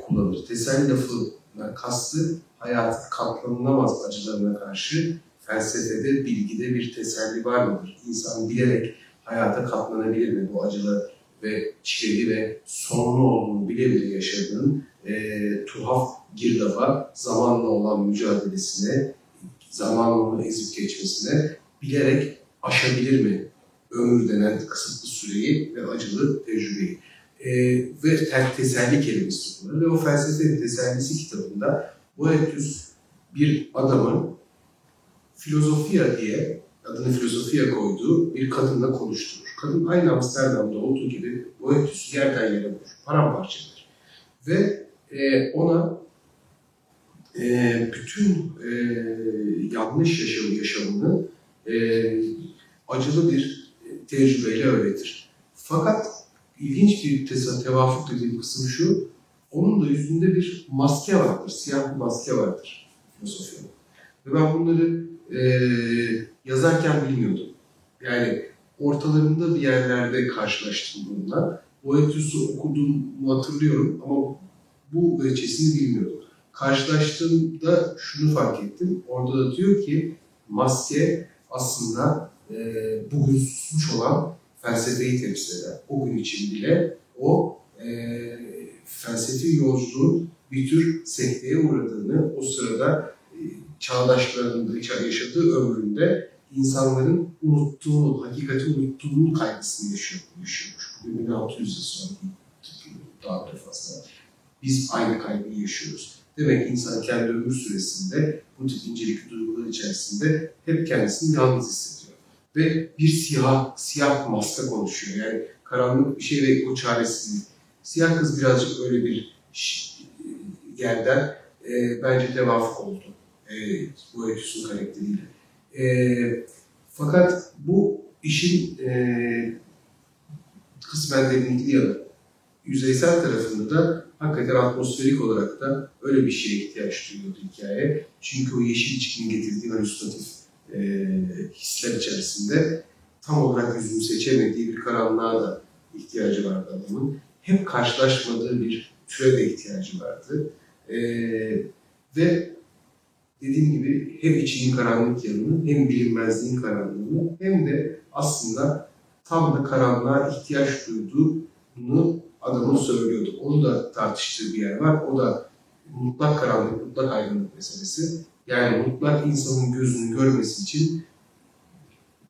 kullanır. Teselli lafına kastı hayatın katlanılamaz acılarına karşı felsefede, bilgide bir teselli var mıdır? İnsan bilerek hayata katlanabilir mi? Bu acılar ve çileli ve sonlu olduğunu bile bile yaşadığın tuhaf girdaba, zamanla olan mücadelesine, zamanla onu ezip geçmesine bilerek aşabilir mi? Ömür denen kısıtlı süreyi ve acılı tecrübeyi. Ve teselli kelimesi kullanır ve o Felsefenin Tesellisi kitabında Boethius bir adamın filozofia diye adını filozofia koyduğu bir kadınla konuşturur. Kadın aynı Amsterdam'da olduğu gibi Boethius'u yerden yere vurur, paramparça eder. Ve ona bütün yanlış yaşamını acılı bir tecrübeyle öğretir. Fakat İlginç bir tevafuk dediğim kısım şu, onun da yüzünde bir maske vardır, siyah bir maske vardır filozofyanın. Ve ben bunları yazarken bilmiyordum. Yani ortalarında bir yerlerde karşılaştım bununla. Boethius'u okuduğumu hatırlıyorum ama bu veçesini bilmiyordum. Karşılaştığımda şunu fark ettim, orada da diyor ki maske aslında bugün susmuş olan felsefeyi temsil eder. O gün için bile o felsefi yolculuğun bir tür sekteye uğradığını, o sırada çağdaşlarında yaşadığı ömründe insanların unuttuğunu, hakikati unuttuğunun kaygısını yaşıyormuş. Bugün 1600 yıl sonra daha da fazla. Biz aynı kaygıyı yaşıyoruz. Demek insan kendi ömür süresinde bu tip incelikli duygular içerisinde hep kendisini yalnız hissediyor. Ve bir siyah maske konuşuyor. Yani karanlık bir şey ve o çaresizlik. Siyah kız birazcık öyle bir yerden bence tevafuk oldu. Bu Boethius'un karakteriyle. Fakat bu işin kısmen derinlikli yanı. Yüzeysel tarafında da hakikaten atmosferik olarak da öyle bir şeye ihtiyaç duyuyordu hikaye. Çünkü o yeşil içkinin getirdiği halüsinatif hisler içerisinde tam olarak yüzünü seçemediği bir karanlığa da ihtiyacı vardı adamın. Hep karşılaşmadığı bir türe de ihtiyacı vardı. Ve dediğim gibi hem içinin karanlık yanını, hem bilinmezliğin karanlığını, hem de aslında tam da karanlığa ihtiyaç duyduğunu adamın söylüyordu. Onu da tartıştığı bir yer var. O da mutlak karanlık, mutlak aydınlık meselesi. Yani mutlak insanın gözünü görmesi için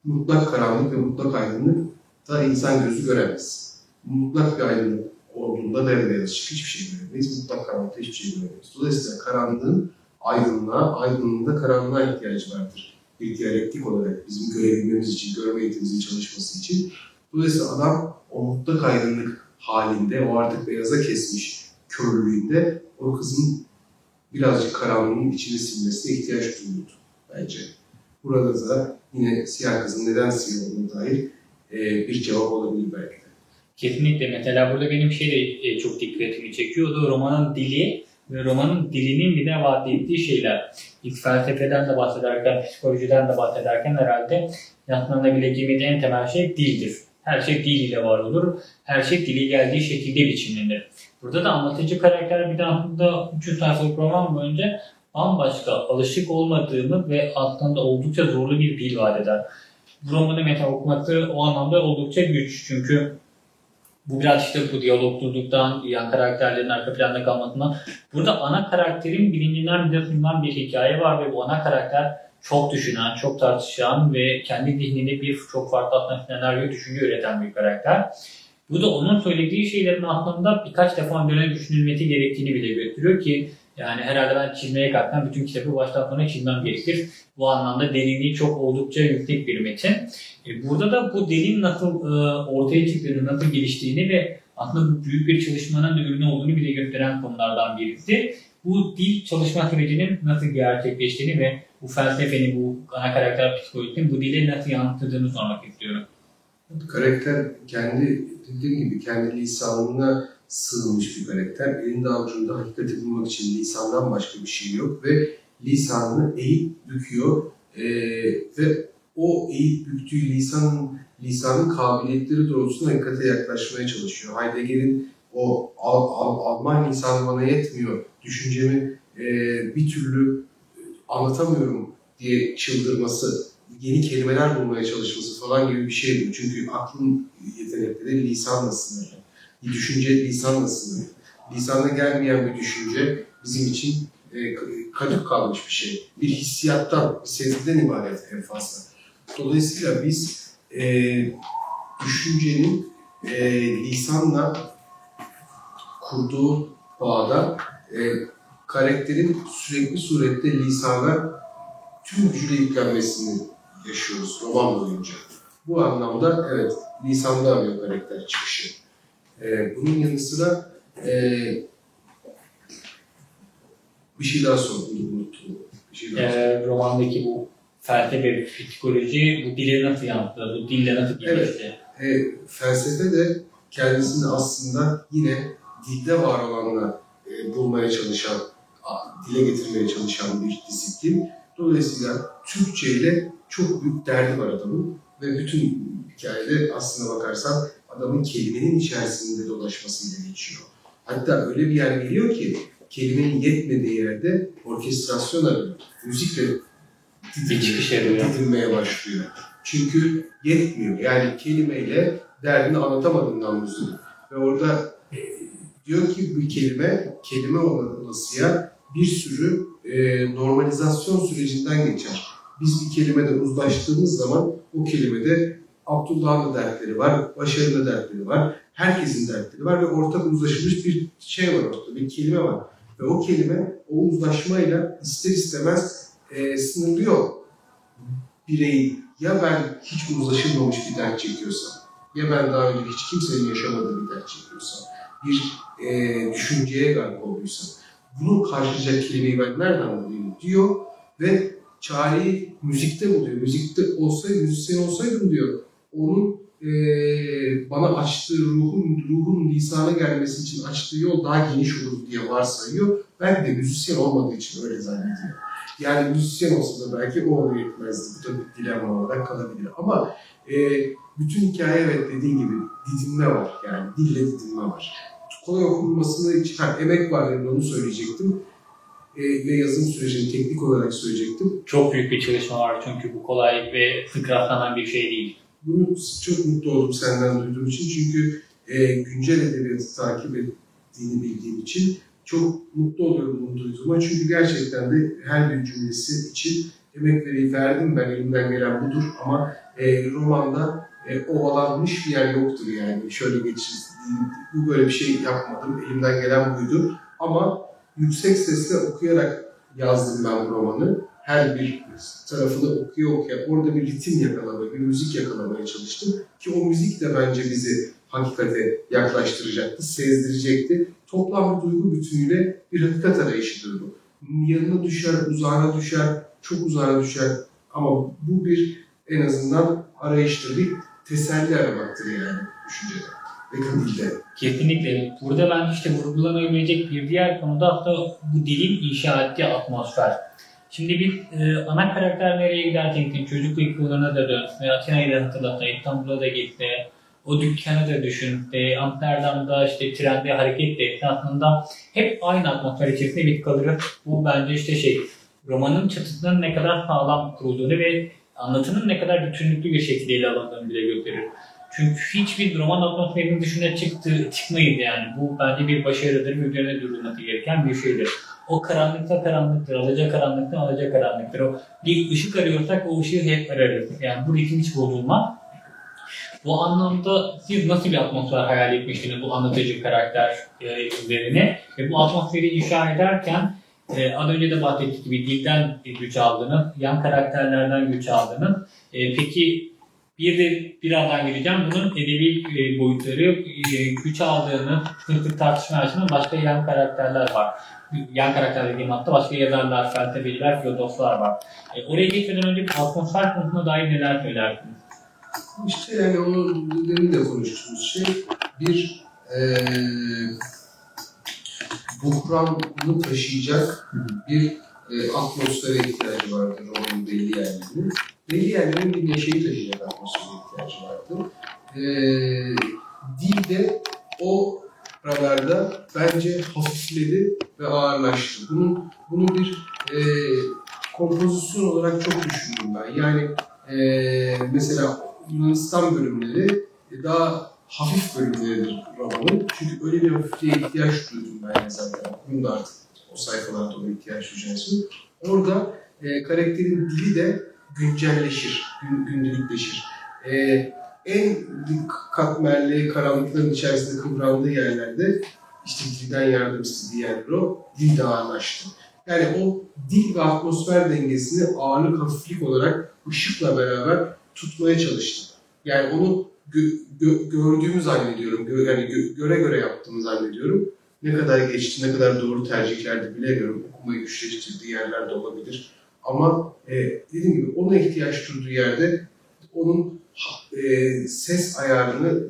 mutlak karanlık ve mutlak aydınlık da insan gözü göremez. Mutlak bir aydınlık olduğunda devreye alışık hiçbir şey göremeyiz, mutlak karanlıkta hiçbir şey göremeyiz. Dolayısıyla karanlığın aydınlığa, aydınlığın da karanlığa ihtiyacı vardır. Bir diyalektik olarak bizim görebilmemiz için, görme eğitimimizin çalışması için. Dolayısıyla adam o mutlak aydınlık halinde, o artık beyaza kesmiş körlüğünde o kızın birazcık karanlığının içine silmesine ihtiyaç duyuyordu bence. Burada da yine siyah kızın neden siyah olduğuna dair bir cevap olabilir belki de. Kesinlikle. Mesela burada benim de çok dikkatimi çekiyordu. Romanın dili ve romanın dilinin bir de vaat ettiği şeyler. İlk felsefeden de bahsederken, psikolojiden de bahsederken herhalde yaslanabileceğimiz en temel şey dildir. Her şey dil ile var olur. Her şey dili geldiği şekilde biçimlenir. Burada da anlatıcı karakter bir daha 300 sayfalık roman boyunca bambaşka, alışık olmadığımız ve aslında oldukça zorlu bir dil vaat eder. Bu romanı meta okuması o anlamda oldukça güç. Çünkü bu biraz bu diyalogluluktan, yan karakterlerin arka planda kalmasından. Burada ana karakterin bilincinden bir sunulan bir hikaye var ve bu ana karakter çok düşünen, çok tartışan ve kendi zihninde çok farklı aslında senaryoyu düşünce üreten bir karakter. Bu da onun söylediği şeylerin aslında birkaç defa dönem düşünülmesi gerektiğini bile gösteriyor ki yani herhalde ben çizmeye kalkan bütün kitabı baştan sona çizmem gerekir. Bu anlamda derinliği çok oldukça yüksek bir metin. Burada da bu delin nasıl ortaya çıktığını, nasıl geliştiğini ve aslında büyük bir çalışmanın da ürünü olduğunu bile gösteren konulardan birisi. Bu dil çalışma sürecinin nasıl gerçekleştiğini ve bu felsefenin, bu ana karakter psikolojisinin bu dile nasıl yansıttığını sormak istiyorum. Karakter kendi, dediğim gibi kendi lisanına sığınmış bir karakter. Elinde avucunda hakikati bulmak için lisandan başka bir şey yok ve lisanını eğip büküyor ve o eğip büktüğü lisanın kabiliyetleri doğrultusunda hakikate yaklaşmaya çalışıyor. Heidegger'in o Alman lisanı bana yetmiyor, düşüncemi bir türlü anlatamıyorum diye çıldırması, yeni kelimeler bulmaya çalışması falan gibi bir şey bu. Çünkü aklın yetenekleri lisanla sınırlı. Bir düşünce lisanla sınırlı. Lisanla gelmeyen bir düşünce bizim için kadık kalmış bir şey. Bir hissiyattan, bir sezgiden ibaret en fazla. Dolayısıyla biz düşüncenin lisanla kurduğu bağda karakterin sürekli surette lisana tüm gücüyle yüklenmesini yaşıyoruz roman boyunca. Bu anlamda evet, lisanda arıyor karakter çıkışı. Bunun yanı sıra bir şey daha unuttum. Romandaki bu felsefe, psikoloji, bu dile nasıl yansıtılır, bu dille nasıl gelişti? Evet, felsefe de kendisini aslında yine dilde var olanla bulmaya çalışan, dile getirmeye çalışan bir disiplin. Dolayısıyla Türkçe ile çok büyük derdi var adamın ve bütün hikayede aslına bakarsan adamın kelimenin içerisinde dolaşmasıyla geçiyor. Hatta öyle bir yer geliyor ki kelimenin yetmediği yerde orkestrasyon arıyor. Müzikle didinmeye başlıyor. Çünkü yetmiyor. Yani kelimeyle derdini anlatamadığından müziği. Ve orada diyor ki bu kelime olasıya bir sürü normalizasyon sürecinden geçer. Biz bir kelimeden uzlaştığımız zaman o kelimede Abdullah'ın da dertleri var, Başar'ın da dertleri var, herkesin dertleri var ve ortak uzlaşılmış bir şey var ortada, bir kelime var. Ve o kelime o uzlaşmayla ister istemez sınırlıyor bireyi. Ya ben hiç uzlaşılmamış bir dert çekiyorsam, ya ben daha önce hiç kimsenin yaşamadığı bir dert çekiyorsam, bir düşünceye garip olduysam, bunu karşılayacak kelimeyi ben nereden bulayım diyor ve çareyi müzikte buluyor. Müzikte olsaydı, müzisyen olsaydım diyor. Onun bana açtığı ruhun lisana gelmesi için açtığı yol daha geniş olur diye varsayıyor. Belki de müzisyen olmadığı için öyle zannediyor. Yani müzisyen olsa da belki o ona yetmezdi. Bu da bir dilemma olarak kalabilir. Ama bütün hikaye evet dediğin gibi didinme var. Yani dille didinme var. Kolay okunmasını çıkan emek var dedim, onu söyleyecektim. Ve yazım sürecini teknik olarak söyleyecektim. Çok büyük bir çalışma var çünkü bu kolay ve sık rastlanan bir şey değil. Bunu çok mutlu oldum senden duyduğum için çünkü güncel edebiyatı takip ettiğini bildiğim için çok mutlu oluyorum bunu duyduğuma. Çünkü gerçekten de her bir cümlesi için emek verdim ben, elimden gelen budur ama romanda ovalanmış bir yer yoktur yani. Şöyle geçiriz, bu böyle bir şey yapmadım, elimden gelen buydu ama yüksek sesle okuyarak yazdım ben bu romanı. her bir tarafını okuya okuya orada bir ritim yakalamaya, bir müzik yakalamaya çalıştım. Ki o müzik de bence bizi hakikate yaklaştıracaktı, sezdirecekti. Toplam bir duygu bütünüyle bir hakikat arayışıdır bu. Yanına düşer, uzağına düşer, çok uzağına düşer ama bu bir en azından arayıştır, bir teselli aramaktır yani düşüncede ve kabulde. Kesinlikle. Burada ben işte vurgulanabilecek bir diğer konuda hatta bu dilin inşa ettiği atmosfer. Şimdi bir ana karakter nereye giderken çocuk yıllarına da dönsün, Attilâ'yı da hatırlattı, İstanbul'a da gitti, o dükkanı da düşün, Amsterdam'da işte trende hareket de aslında hep aynı atmosfer içerisinde bir kalır. Bu bence işte romanın çatısının ne kadar sağlam kurulduğunu ve anlatının ne kadar bütünlüklü bir şekilde ele alındığını bile gösterir. Çünkü hiçbir roman atmosferinin dışına çıkmayın yani. Bu bence bir başarıdır, üzerine durulması gereken bir şeydir. O karanlıkta karanlıktır, alacakaranlıktan alacakaranlıktır. O bir ışık arıyorsak o ışığı hep ararız. Yani bu ritim hiç bozulmaz. Bu anlamda siz nasıl bir atmosfer hayal etmiştiniz bu anlatıcı karakter üzerine? Ve bu atmosferi inşa ederken az önce de bahsettiğim gibi dilden güç aldınız, yan karakterlerden güç aldınız. Peki birazdan geleceğim. Bunun edebi boyutları, güç aldığını sık tartışma açısından başka yan karakterler var. Yan karakterler dediğim hatta başka yazarlar, felsefeciler, filozoflar var. Oraya geçmeden önce atmosfer konusuna dair neler söylersiniz? İşte yani onu demin de konuştuğumuz bir buhranını taşıyacak bir atmosfere ihtiyacı vardı romanın belli yerlerinin. Belli yerlerin bir neşeyi taşıyacak atmosfere ihtiyacı vardı. Dil de o radarda bence hafifledi ve ağırlaştı. Bunu bir kompozisyon olarak çok düşündüm ben. Yani mesela Yunanistan bölümleri daha hafif bölümleridir romanın. Çünkü öyle bir hafifliğe ihtiyaç duydum ben zaten. Bunu da artık o sayfalarda ona ihtiyaç duyacaksın. Orada karakterin dili de güncelleşir, gündelikleşir. En katmerli karanlıkların içerisinde kıvrandığı yerlerde işte dilden yardım istediği yerler o, dil de ağırlaştı. Yani o dil ve atmosfer dengesini ağırlık hafiflik olarak ışıkla beraber tutmaya çalıştım. Yani onu gördüğümü zannediyorum, göre göre yaptığımı zannediyorum. Ne kadar geçti, ne kadar doğru tercihlerde bilemiyorum. Okumayı güçleştirdiği yerler de olabilir. Ama dediğim gibi ona ihtiyaç duyduğu yerde onun ses ayarını,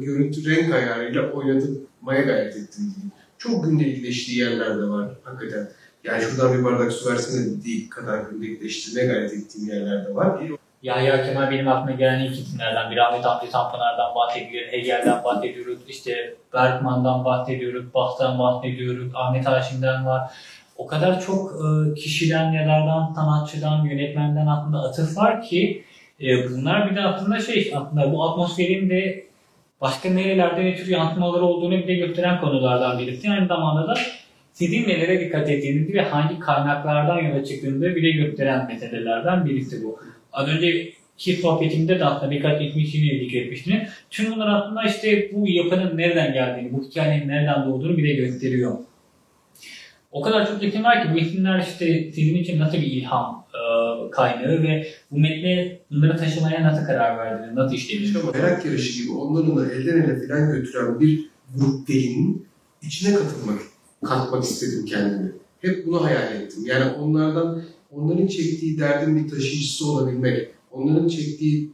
görüntü renk ayarıyla oynatmaya gayret ettim diyeyim. Çok gündelikleştiği yerler de var hakikaten. Yani şuradan bir bardak su versene dediği kadar gündelikleştirmeye gayret ettiğim yerler de var. Yahya Kemal benim aklıma gelen ilk isimlerden biri. Ahmet Tanpınar'dan bahsediyoruz, Hegel'den bahsediyoruz, işte Bergman'dan bahsediyoruz, Bach'tan bahsediyoruz, Ahmet Haşim'den var. O kadar çok kişiden, yazardan, sanatçıdan, yönetmenden aslında atıf var ki bunlar bir de aslında aslında bu atmosferin de başka nerelerde ne tür yansımaları olduğunu bile gösteren konulardan birisi. Aynı zamanda da sizin nelere dikkat ettiğinizi ve hangi kaynaklardan yola çıktığınızı bile gösteren meselelerden birisi bu. Az önceki sohbetimde de aslında birkaç etmişliğine dikretmiştiniz. Tüm bunlar aslında işte bu yapının nereden geldiğini, bu hikayenin nereden doğduğunu bile gösteriyor. O kadar çok metin var ki bu metinler işte sizin için nasıl bir ilham kaynağı ve bu metni bunları taşımaya nasıl karar verdiniz, nasıl işlediniz? İşte merak yarışı gibi onların elden ele falan götüren bir grup delinin içine katmak istedim kendimi. Hep bunu hayal ettim. Yani onların çektiği derdin bir taşıyıcısı olabilmek, onların çektiği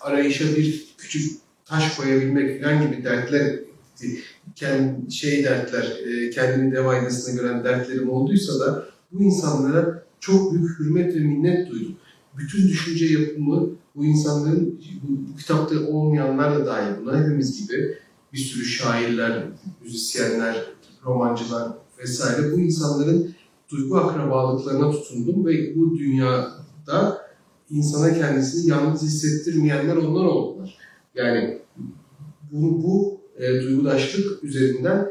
arayışa bir küçük taş koyabilmek falan gibi dertler, kendini dev aynasına gören dertlerim olduysa da bu insanlara çok büyük hürmet ve minnet duydum. Bütün düşünce yapımı bu insanların, bu kitapta olmayanlar da dahil buna hepimiz gibi bir sürü şairler, müzisyenler, romancılar vesaire bu insanların duygu akrabalıklarına tutundum ve bu dünyada insana kendisini yalnız hissettirmeyenler onlar oldular. Yani bu duygudaşlık üzerinden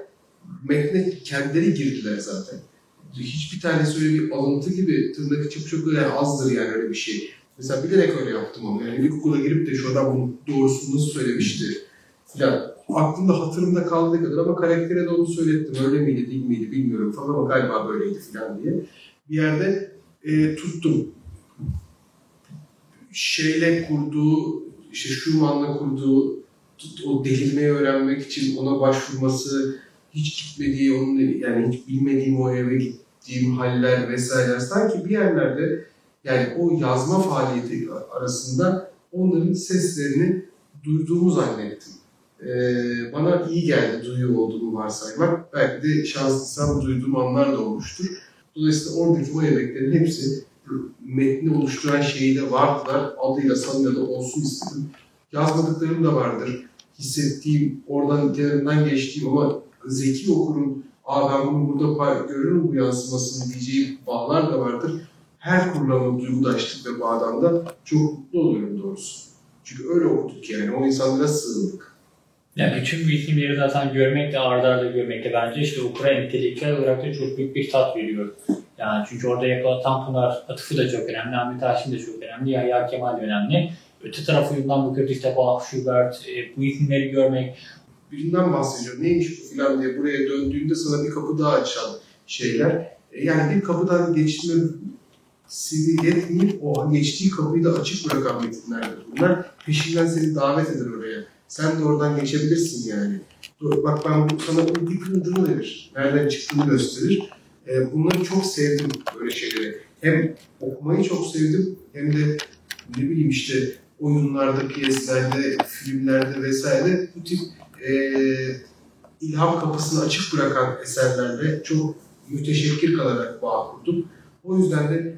metne kendileri girdiler zaten. Hiçbir tanesi öyle bir alıntı gibi tırnak içi çok öyle azdır yani öyle bir şey. Mesela bilerek öyle yaptım ama yani bir okula girip de şu adam bunun doğrusunu nasıl söylemişti filan. Aklımda, hatırımda kaldığı kadar ama karaktere de onu söylettim. Öyle miydi, değil miydi bilmiyorum falan ama galiba böyleydi falan diye. Bir yerde tuttum. Şeyle kurduğu, işte Schumann'la kurduğu, o delirmeyi öğrenmek için ona başvurması, hiç gitmediği, onun yani hiç bilmediğim o eve gittiğim haller vesaire, sanki bir yerlerde yani o yazma faaliyeti arasında onların seslerini duyduğumu zannettim. Bana iyi geldi duyuyor olduğumu varsaymak. Belki de şanslıysam duyduğum anlar da olmuştur. Dolayısıyla oradaki o yemeklerin hepsi metni oluşturan şeyi de vardılar. Adıyla sanıyla da olsun istedim. Yazmadıklarım da vardır. Hissettiğim, oradan kenarından geçtiğim ama zeki okurum, ben bunu burada görürüm bu yansımasını diyeceği bağlar da vardır. Her kurulanın duygudaşlık ve bağdan da çok mutlu oluyorum doğrusu. Çünkü öyle okuduk yani, o insanlara sığındık. Yani bütün bitimleri zaten görmek de arda görmek de bence işte okura entelektüel olarak da çok büyük bir tat veriyor. Yani çünkü orada yapılan Tanpınar atıfı da çok önemli, Ahmet Haşim de çok önemli, Yahya Kemal de önemli. Öte tarafından bakıyordu işte Bach, Schubert, bu isimleri görmek. Birinden bahsediyor, neymiş bu filan diye buraya döndüğünde sana bir kapı daha açan şeyler. Yani bir kapıdan geçmesini yetmeyip o geçtiği kapıyı da açık bırakan metinlerdir bunlar. Peşinden seni davet eder oraya. Sen de oradan geçebilirsin yani. Dur, bak ben sana bunun bir ucunu verir, nereden çıktığını gösterir. Bunları çok sevdim böyle şeyleri. Hem okumayı çok sevdim hem de ne bileyim işte oyunlarda, piyeslerde, filmlerde vesaire bu tip ilham kapısını açık bırakan eserlerle çok müteşekkir kalarak bağ kurdum. O yüzden de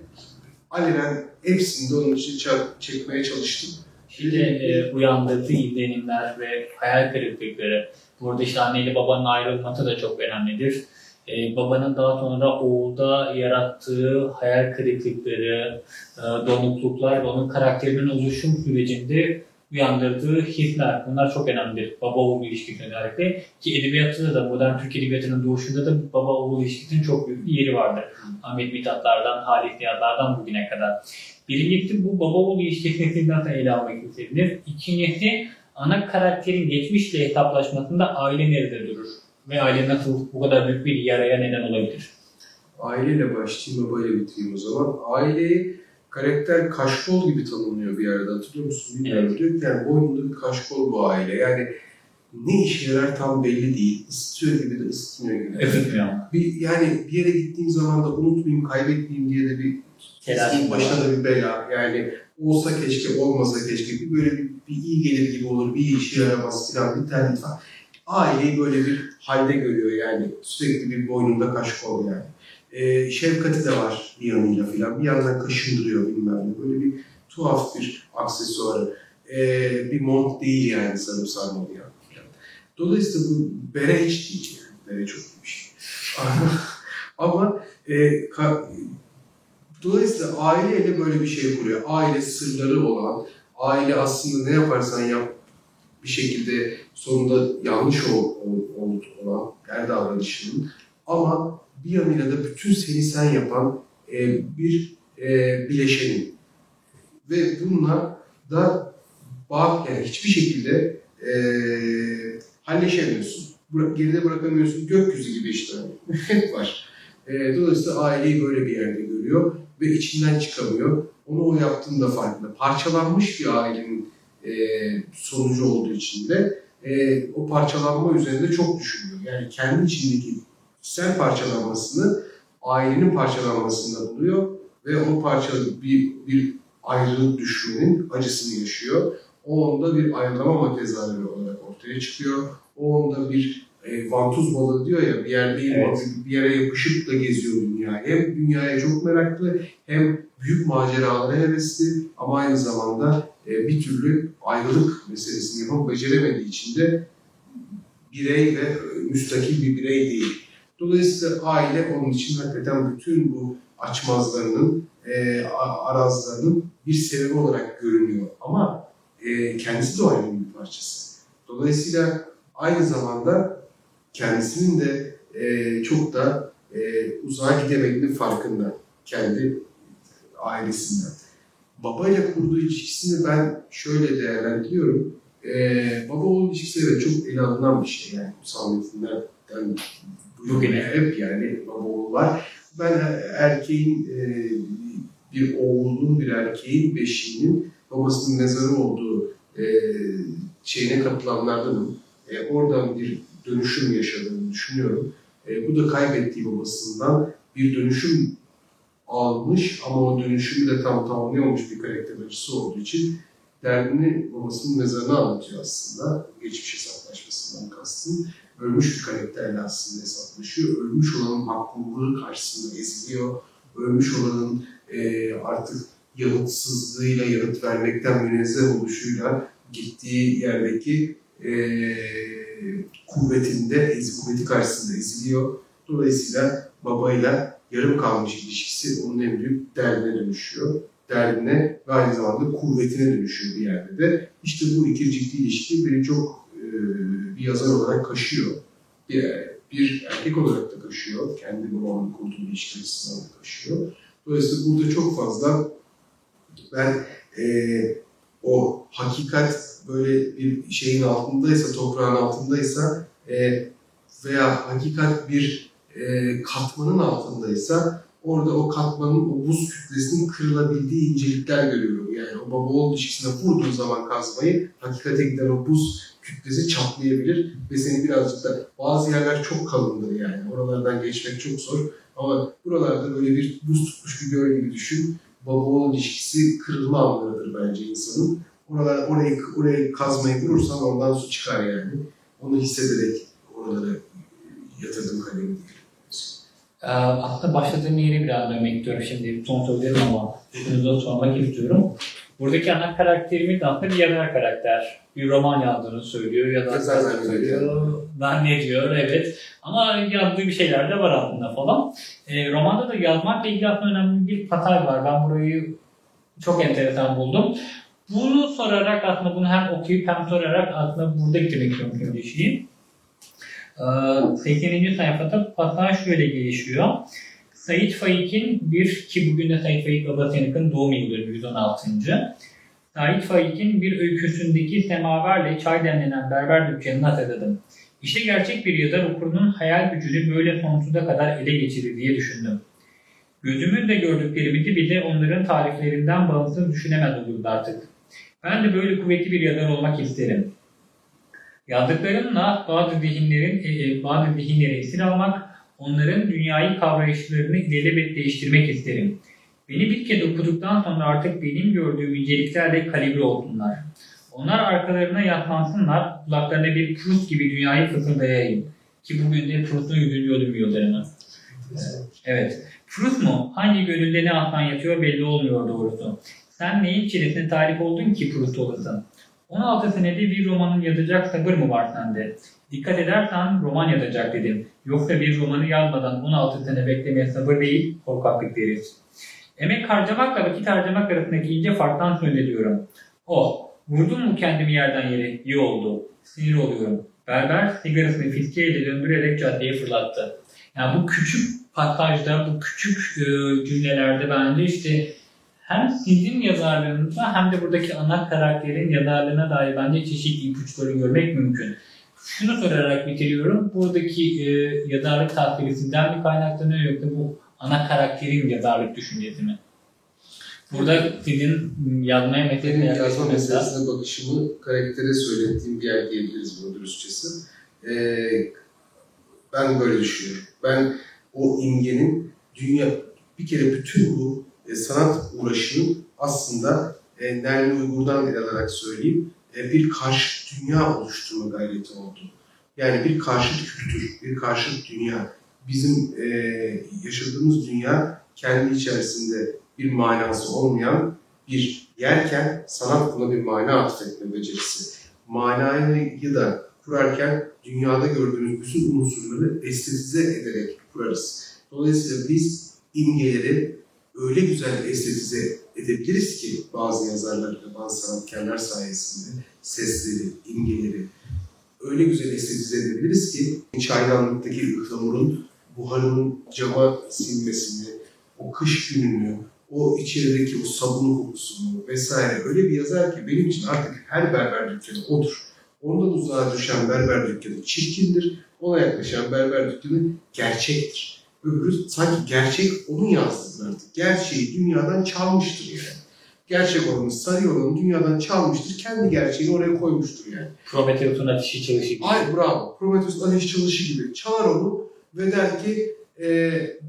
alenen hepsini de onun için çekmeye çalıştım. Şimdi uyandırdığı izlenimler ve hayal kırıklıkları. Burada işte anneyle babanın ayrılması da çok önemlidir. Babanın daha sonra oğulda yarattığı hayal kırıklıkları, donukluklar ve onun karakterinin oluşum sürecinde uyandırdığı hisler. Bunlar çok önemlidir baba-oğul ilişkisine özellikle. Ki edebiyatında da, modern Türk edebiyatının doğuşunda da baba-oğul ilişkisinin çok büyük bir yeri vardır. Ahmet Mithatlardan, Halit Nihatlardan bugüne kadar. Birincisi bu baba-oğul ilişkisini zaten ele almak istedim. İkincisi ana karakterin geçmişle hesaplaşmasında aile nerede durur? Ve aile nasıl bu kadar büyük bir yaraya neden olabilir? Aileyle başlayayım, babayla bitireyim o zaman. Aileyi karakter kaşkol gibi tanımlıyor bir yerde, hatırlıyor musun? Bilmiyorum. Evet. Diyor ki yani boynunda bir kaşkol bu aile. Yani ne işe yarar tam belli değil. Isıtıyor gibi de ısıtmıyor gibi. Evet ya. Yani bir yere gittiğim zaman da unutmayayım, kaybetmeyeyim diye de bir kesin başına da bir bela. Yani olsa keşke, olmasa keşke. Bir böyle bir iyi gelir gibi olur, bir işe yaramaz falan bir tane falan. Aileyi böyle bir halde görüyor yani. Sürekli bir boynunda kaşkol yani. Şefkati de var bir yanıyla filan. Bir yandan kaşındırıyor bilmem ne. Böyle bir tuhaf bir aksesuarı. Bir mont değil yani sarıp sarmalı yani. Dolayısıyla bu bere hiç değil yani. Bere çok iyi bir şey. Ama dolayısıyla aileyle böyle bir şey kuruyor. Aile sırları olan, aile aslında ne yaparsan yap bir şekilde sonunda yanlış olan her davranışının ama bir yanıyla da bütün seni sen yapan bir bileşenin ve bununla da yani hiçbir şekilde halleşemiyorsun, geride bırakamıyorsun, gökyüzü gibi işte hep var. Dolayısıyla aileyi böyle bir yerde görüyor ve içinden çıkamıyor. Onu o yaptığında farkında. Parçalanmış bir ailenin sonucu olduğu için de o parçalanma üzerinde çok düşünüyor. Yani kendi içindeki sen parçalanmasını ailenin parçalanmasında buluyor ve o parçalı bir ayrılık düşümünün acısını yaşıyor. O onda bir ayrılama materyali olarak ortaya çıkıyor. O onda bir vantuz balığı diyor ya bir yerdeyim, evet. Bir yere yapışıp da geziyor dünyayı. Hem dünyaya çok meraklı hem büyük maceralara hevesli ama aynı zamanda bir türlü ayrılık meselesini yapıp beceremediği için de birey ve müstakil bir birey değil. Dolayısıyla aile onun için hakikaten bütün bu açmazlarının, arazlarının bir sebebi olarak görünüyor. Ama kendisi de o ailenin bir parçası. Dolayısıyla aynı zamanda kendisinin de çok da uzağa gidemediğinin farkında kendi ailesinden. Babayla kurduğu ilişkisini ben şöyle değerlendiriyorum. Baba-oğul ilişkisi evet çok ele alınan bir şey yani. Kutsal metinlerden bugüne hep yani baba-oğul var. Ben erkeğin bir oğlunun, bir erkeğin, beşiğinin babasının mezarı olduğu şeyine katılanlardanım. Oradan bir dönüşüm yaşadığını düşünüyorum. Bu da kaybettiği babasından bir dönüşüm almış ama o dönüşümü de tam tamamlayamamış bir karakter acısı olduğu için derdini babasının mezarına anlatıyor aslında. Geçmiş hesaplaşmasından kastım. Ölmüş bir karakterle aslında hesaplaşıyor. Ölmüş olanın haklılığı karşısında eziliyor. Ölmüş olanın artık yanıtsızlığıyla, yanıt vermekten münezzeh oluşuyla gittiği yerdeki kuvveti karşısında eziliyor. Dolayısıyla babayla yarım kalmış ilişkisi onun en büyük derdine dönüşüyor. Derdine ve aynı zamanda kuvvetine dönüşüyor bir yerde de. İşte bu ikircikli ilişki beni çok bir yazar olarak kaşıyor. Bir erkek olarak da kaşıyor. Kendi babamın kurduğu ilişki açısından da kaşıyor. Dolayısıyla burada çok fazla ben o hakikat böyle bir şeyin altındaysa, toprağın altındaysa veya hakikat bir katmanın altındaysa orada o katmanın, o buz kütlesinin kırılabildiği incelikler görüyorum. Yani o baba-oğul ilişkisine vurduğu zaman kazmayı, hakikate giden o buz kütlesi çatlayabilir ve seni birazcık da bazı yerler çok kalındır yani. Oralardan geçmek çok zor ama buralarda böyle bir buz tutmuş bir göl gibi düşün. Baba-oğul ilişkisi kırılma anlarıdır bence insanın. Oraya kazmayı vurursan oradan su çıkar yani. Onu hissederek oralara yatırdım kalemi değil. Aslında başladığım yeri biraz dönmek istiyorum şimdi. Son söylerim ama bunu sormak istiyorum. Buradaki ana karakterimiz aslında bir yazar karakter. Bir roman yazdığını söylüyor, yazar söylüyor, zannediyor, evet. Ama yazdığı bir şeyler de var aslında falan. Romanda da yazmakla ilgili aslında önemli bir detay var. Ben burayı çok enteresan buldum. Bunu sorarak aslında bunu hem okuyup hem sorarak aslında burada getirmek istiyorum şimdi şeyi. 80. sayfada pasaj şöyle gelişiyor. Sait Faik'in ki bugün de Sait Faik babasının doğum yılı 116. Sait Faik'in bir öyküsündeki semaverle çay demlenen berber dükkanını hatırladım. İşte gerçek bir yazar okurunun hayal gücünü böyle sonsuza kadar ele geçirir diye düşündüm. Gözümüzle gördüklerimizi bile onların tariflerinden bağımsız düşünemez oluruz artık. Ben de böyle kuvvetli bir yazar olmak isterim. Yazdıklarımla bazı zihinleri esir almak, onların dünyayı kavrayışlarını ilelebet değiştirmek isterim. Beni bir kez okuduktan sonra artık benim gördüğüm inceliklerle kalibre olsunlar. Onlar arkalarına yaslansınlar, kulaklarına bir Proust gibi dünyayı fısıldayayım. Ki bugün de Proust'un üzülüyordum yollarına. Evet. Proust mu? Hangi gönülde ne aslan yatıyor belli olmuyor doğrusu. Sen neyin çilesine talip oldun ki Proust olasın? 16 senede bir romanın yazacak sabır mı var sende? Dikkat edersen roman yazacak dedim. Yoksa bir romanı yazmadan 16 sene beklemeye sabır değil, korkaklık deriz. Emek harcamakla vakit harcamak arasındaki ince farktan söz ediyorum. Oh, vurdun mu kendimi yerden yere? İyi oldu. Sinir oluyorum. Berber sigarasını fiskeyle döndürerek caddeye fırlattı. Yani bu küçük pasajda, bu küçük cümlelerde bence işte hem sizin yazarlığınızda hem de buradaki ana karakterin yazarlığına dair bence çeşitli ipuçları görmek mümkün. Şunu sorarak bitiriyorum. Buradaki yazarlık tahsilisinden mi kaynaklanıyor yoksa bu ana karakterin yazarlık düşüncesi mi? Burada sizin yazmaya meselesine bakışımı karaktere söylettiğim bir yer diyebiliriz bunu dürüstçesi. Ben böyle düşünüyorum. Ben o imgenin dünya bir kere bütün bu sanat uğraşının aslında Nermin Uygur'dan ele alarak söyleyeyim bir karşıt dünya oluşturma gayreti oldu. Yani bir karşıt kültür, bir karşıt dünya. Bizim yaşadığımız dünya kendi içerisinde bir manası olmayan bir yerken sanat buna bir mana atfetme becerisi. Manayı da kurarken dünyada gördüğümüz bütün unsurları estetize ederek kurarız. Dolayısıyla biz imgeleri öyle güzel estetize edebiliriz ki bazı yazarlar ve bazı sanatkarlar sayesinde sesleri, imgeleri öyle güzel estetize edebiliriz ki çaydanlıktaki ıhlamurun, buharının cama sinmesini, o kış gününü, o içerideki o sabun kokusunu vesaire öyle bir yazar ki benim için artık her berber dükkanı odur. Ondan uzağa düşen berber dükkanı çirkindir, ona yaklaşan berber dükkanı gerçektir. öbürü sanki gerçek onun yansıtır artık. Gerçeği dünyadan çalmıştır yani. Gerçek olanı, sarı olanı dünyadan çalmıştır. Kendi gerçeğini oraya koymuştur yani. Prometheus'un ateşi çalışı gibi. Ay bravo. Prometheus'un ateşi çalışı gibi. Çalar onu ve der ki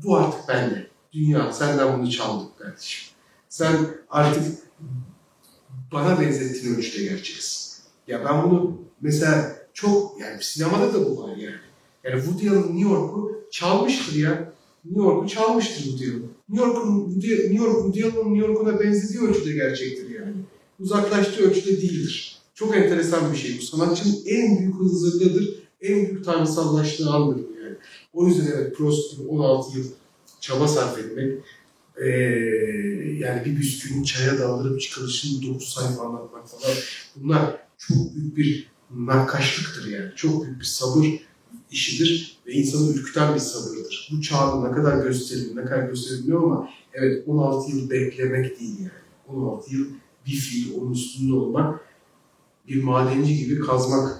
bu artık bende. Dünya senden bunu çaldık kardeşim. Sen artık bana benzettiğin ölçüde gerçeksin. Ya ben bunu mesela çok yani sinemada da bu var yani. Yani Woody Allen'ın New York'u çalmıştır ya. New York'u çalmıştır Woody Allen. New York'un New York'una benzediği ölçüde gerçektir yani. Uzaklaştığı ölçüde değildir. Çok enteresan bir şey bu. Sanatçının en büyük hızlılığıdır, en büyük tanrısallaştığı andır yani. O yüzden evet Proust gibi 16 yıl çaba sarf etmek, yani bir bisküvinin çaya daldırıp çıkarışını 9 sayfa anlatmak falan, bunlar çok büyük bir nakkaşlıktır yani. Çok büyük bir sabır işidir ve insanı ürküten bir sabırdır. Bu çağda ne kadar gösterilmiyor, ne kadar gösterilmiyor ama evet 16 yıl beklemek değil yani. 16 yıl bir fiil, onun üstünde olmak, bir madenci gibi kazmak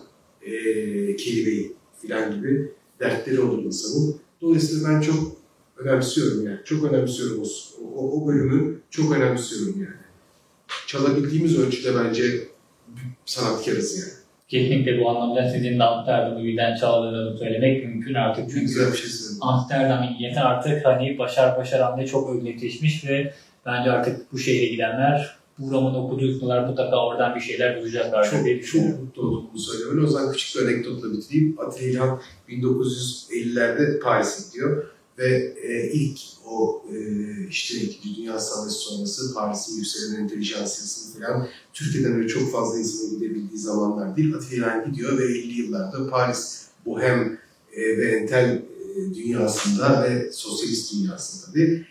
kelimeyi filan gibi dertleri olur insanın. Dolayısıyla ben çok önemsiyorum yani. Çok önemsiyorum o bölümü. Çok önemsiyorum yani. Çalabildiğimiz ölçüde bence sanatkarız yani. Kesinlikle bu anlamda sizin de Amsterdam'ı birden çaldığınızı söylemek mümkün artık. Çünkü Amsterdam milleti artık hani Başar Başaran'da çok özgürleşmiş ve bence artık bu şehre gidenler bu romanı okuduysalar mutlaka oradan bir şeyler bulacaklar. Çok mutlu oldum bunu söylemeli. O zaman küçük bir anekdotla bitireyim. Attilâ İlhan 1950'lerde Paris'e gidiyor. Ve ilk o işte 2. Dünya Savaşı sonrası Paris'in yükselen entelijansiyasını falan Türkiye'den öyle çok fazla insanın gidebildiği zamanlar değil. Atilla gidiyor ve 50 yıllarda Paris bohem ve entel dünyasında ve sosyalist dünyasında bir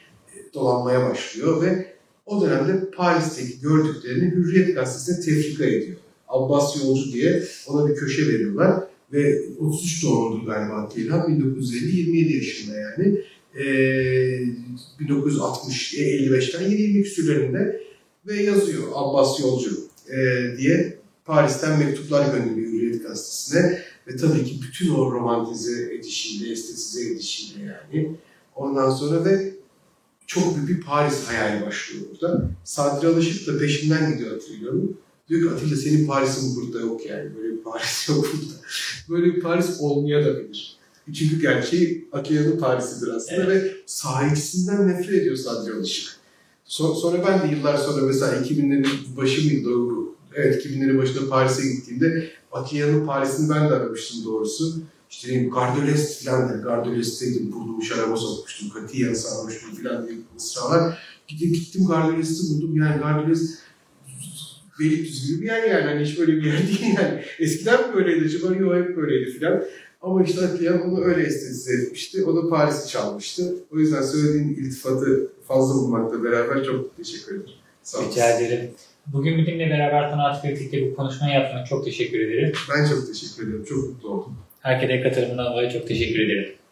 dolanmaya başlıyor ve o dönemde Paris'teki gördüklerini Hürriyet Gazetesi'ne tefrika ediyor. Abbas Yolcu diye ona bir köşe veriyorlar. Ve 33 doğumludur galiba Attilâ, 1950-27 yaşında yani. 1960-55'ten 20 küsürlerinde ve yazıyor Abbas Yolcu diye Paris'ten mektuplar gönderiyor Hürriyet Gazetesi'ne. Ve tabii ki bütün o romantize edişiyle, estetize edişiyle yani. Ondan sonra ve çok büyük bir Paris hayali başlıyor burada. Sadri Alışık da peşinden gidiyor hatırlıyorum. Diyor ki Atilla senin Paris'in burada yok yani. Böyle bir Paris yok burada. Böyle bir Paris olmayabilir. Çünkü gerçeği Atilla'nın Paris'idir aslında evet. Ve sahipsinden nefret ediyor Sadri Alışık. Sonra ben de yıllar sonra mesela 2000'lerin başı mıydı doğru? Evet 2000'lerin başında Paris'e gittiğimde Atilla'nın Paris'ini ben de aramıştım doğrusu. İşte diyeyim Gardolest filan der. Gardolest'teydim burnumu şaraba sokmuştum. Katiyen sarmıştım filan diye ısrarlar. Gittim Gardolest'i buldum yani Gardolest Beylikdüzü gibi bir yer yani. Hani hiç böyle bir yer değil yani. Eskiden mi böyleydi acaba? Yok hep böyleydi filan. Ama işte Attilâ onu öyle estetize etmişti. O da Paris'i çalmıştı. O yüzden söylediğin iltifatı fazla bulmakla beraber çok teşekkür ederim. Sağ olun. Rica ederim. Bugün bizimle beraber sanat kritikte bu konuşmayı yaptığına çok teşekkür ederim. Ben çok teşekkür ederim. Çok mutlu oldum. Herkese katılımına dolayı çok teşekkür ederim.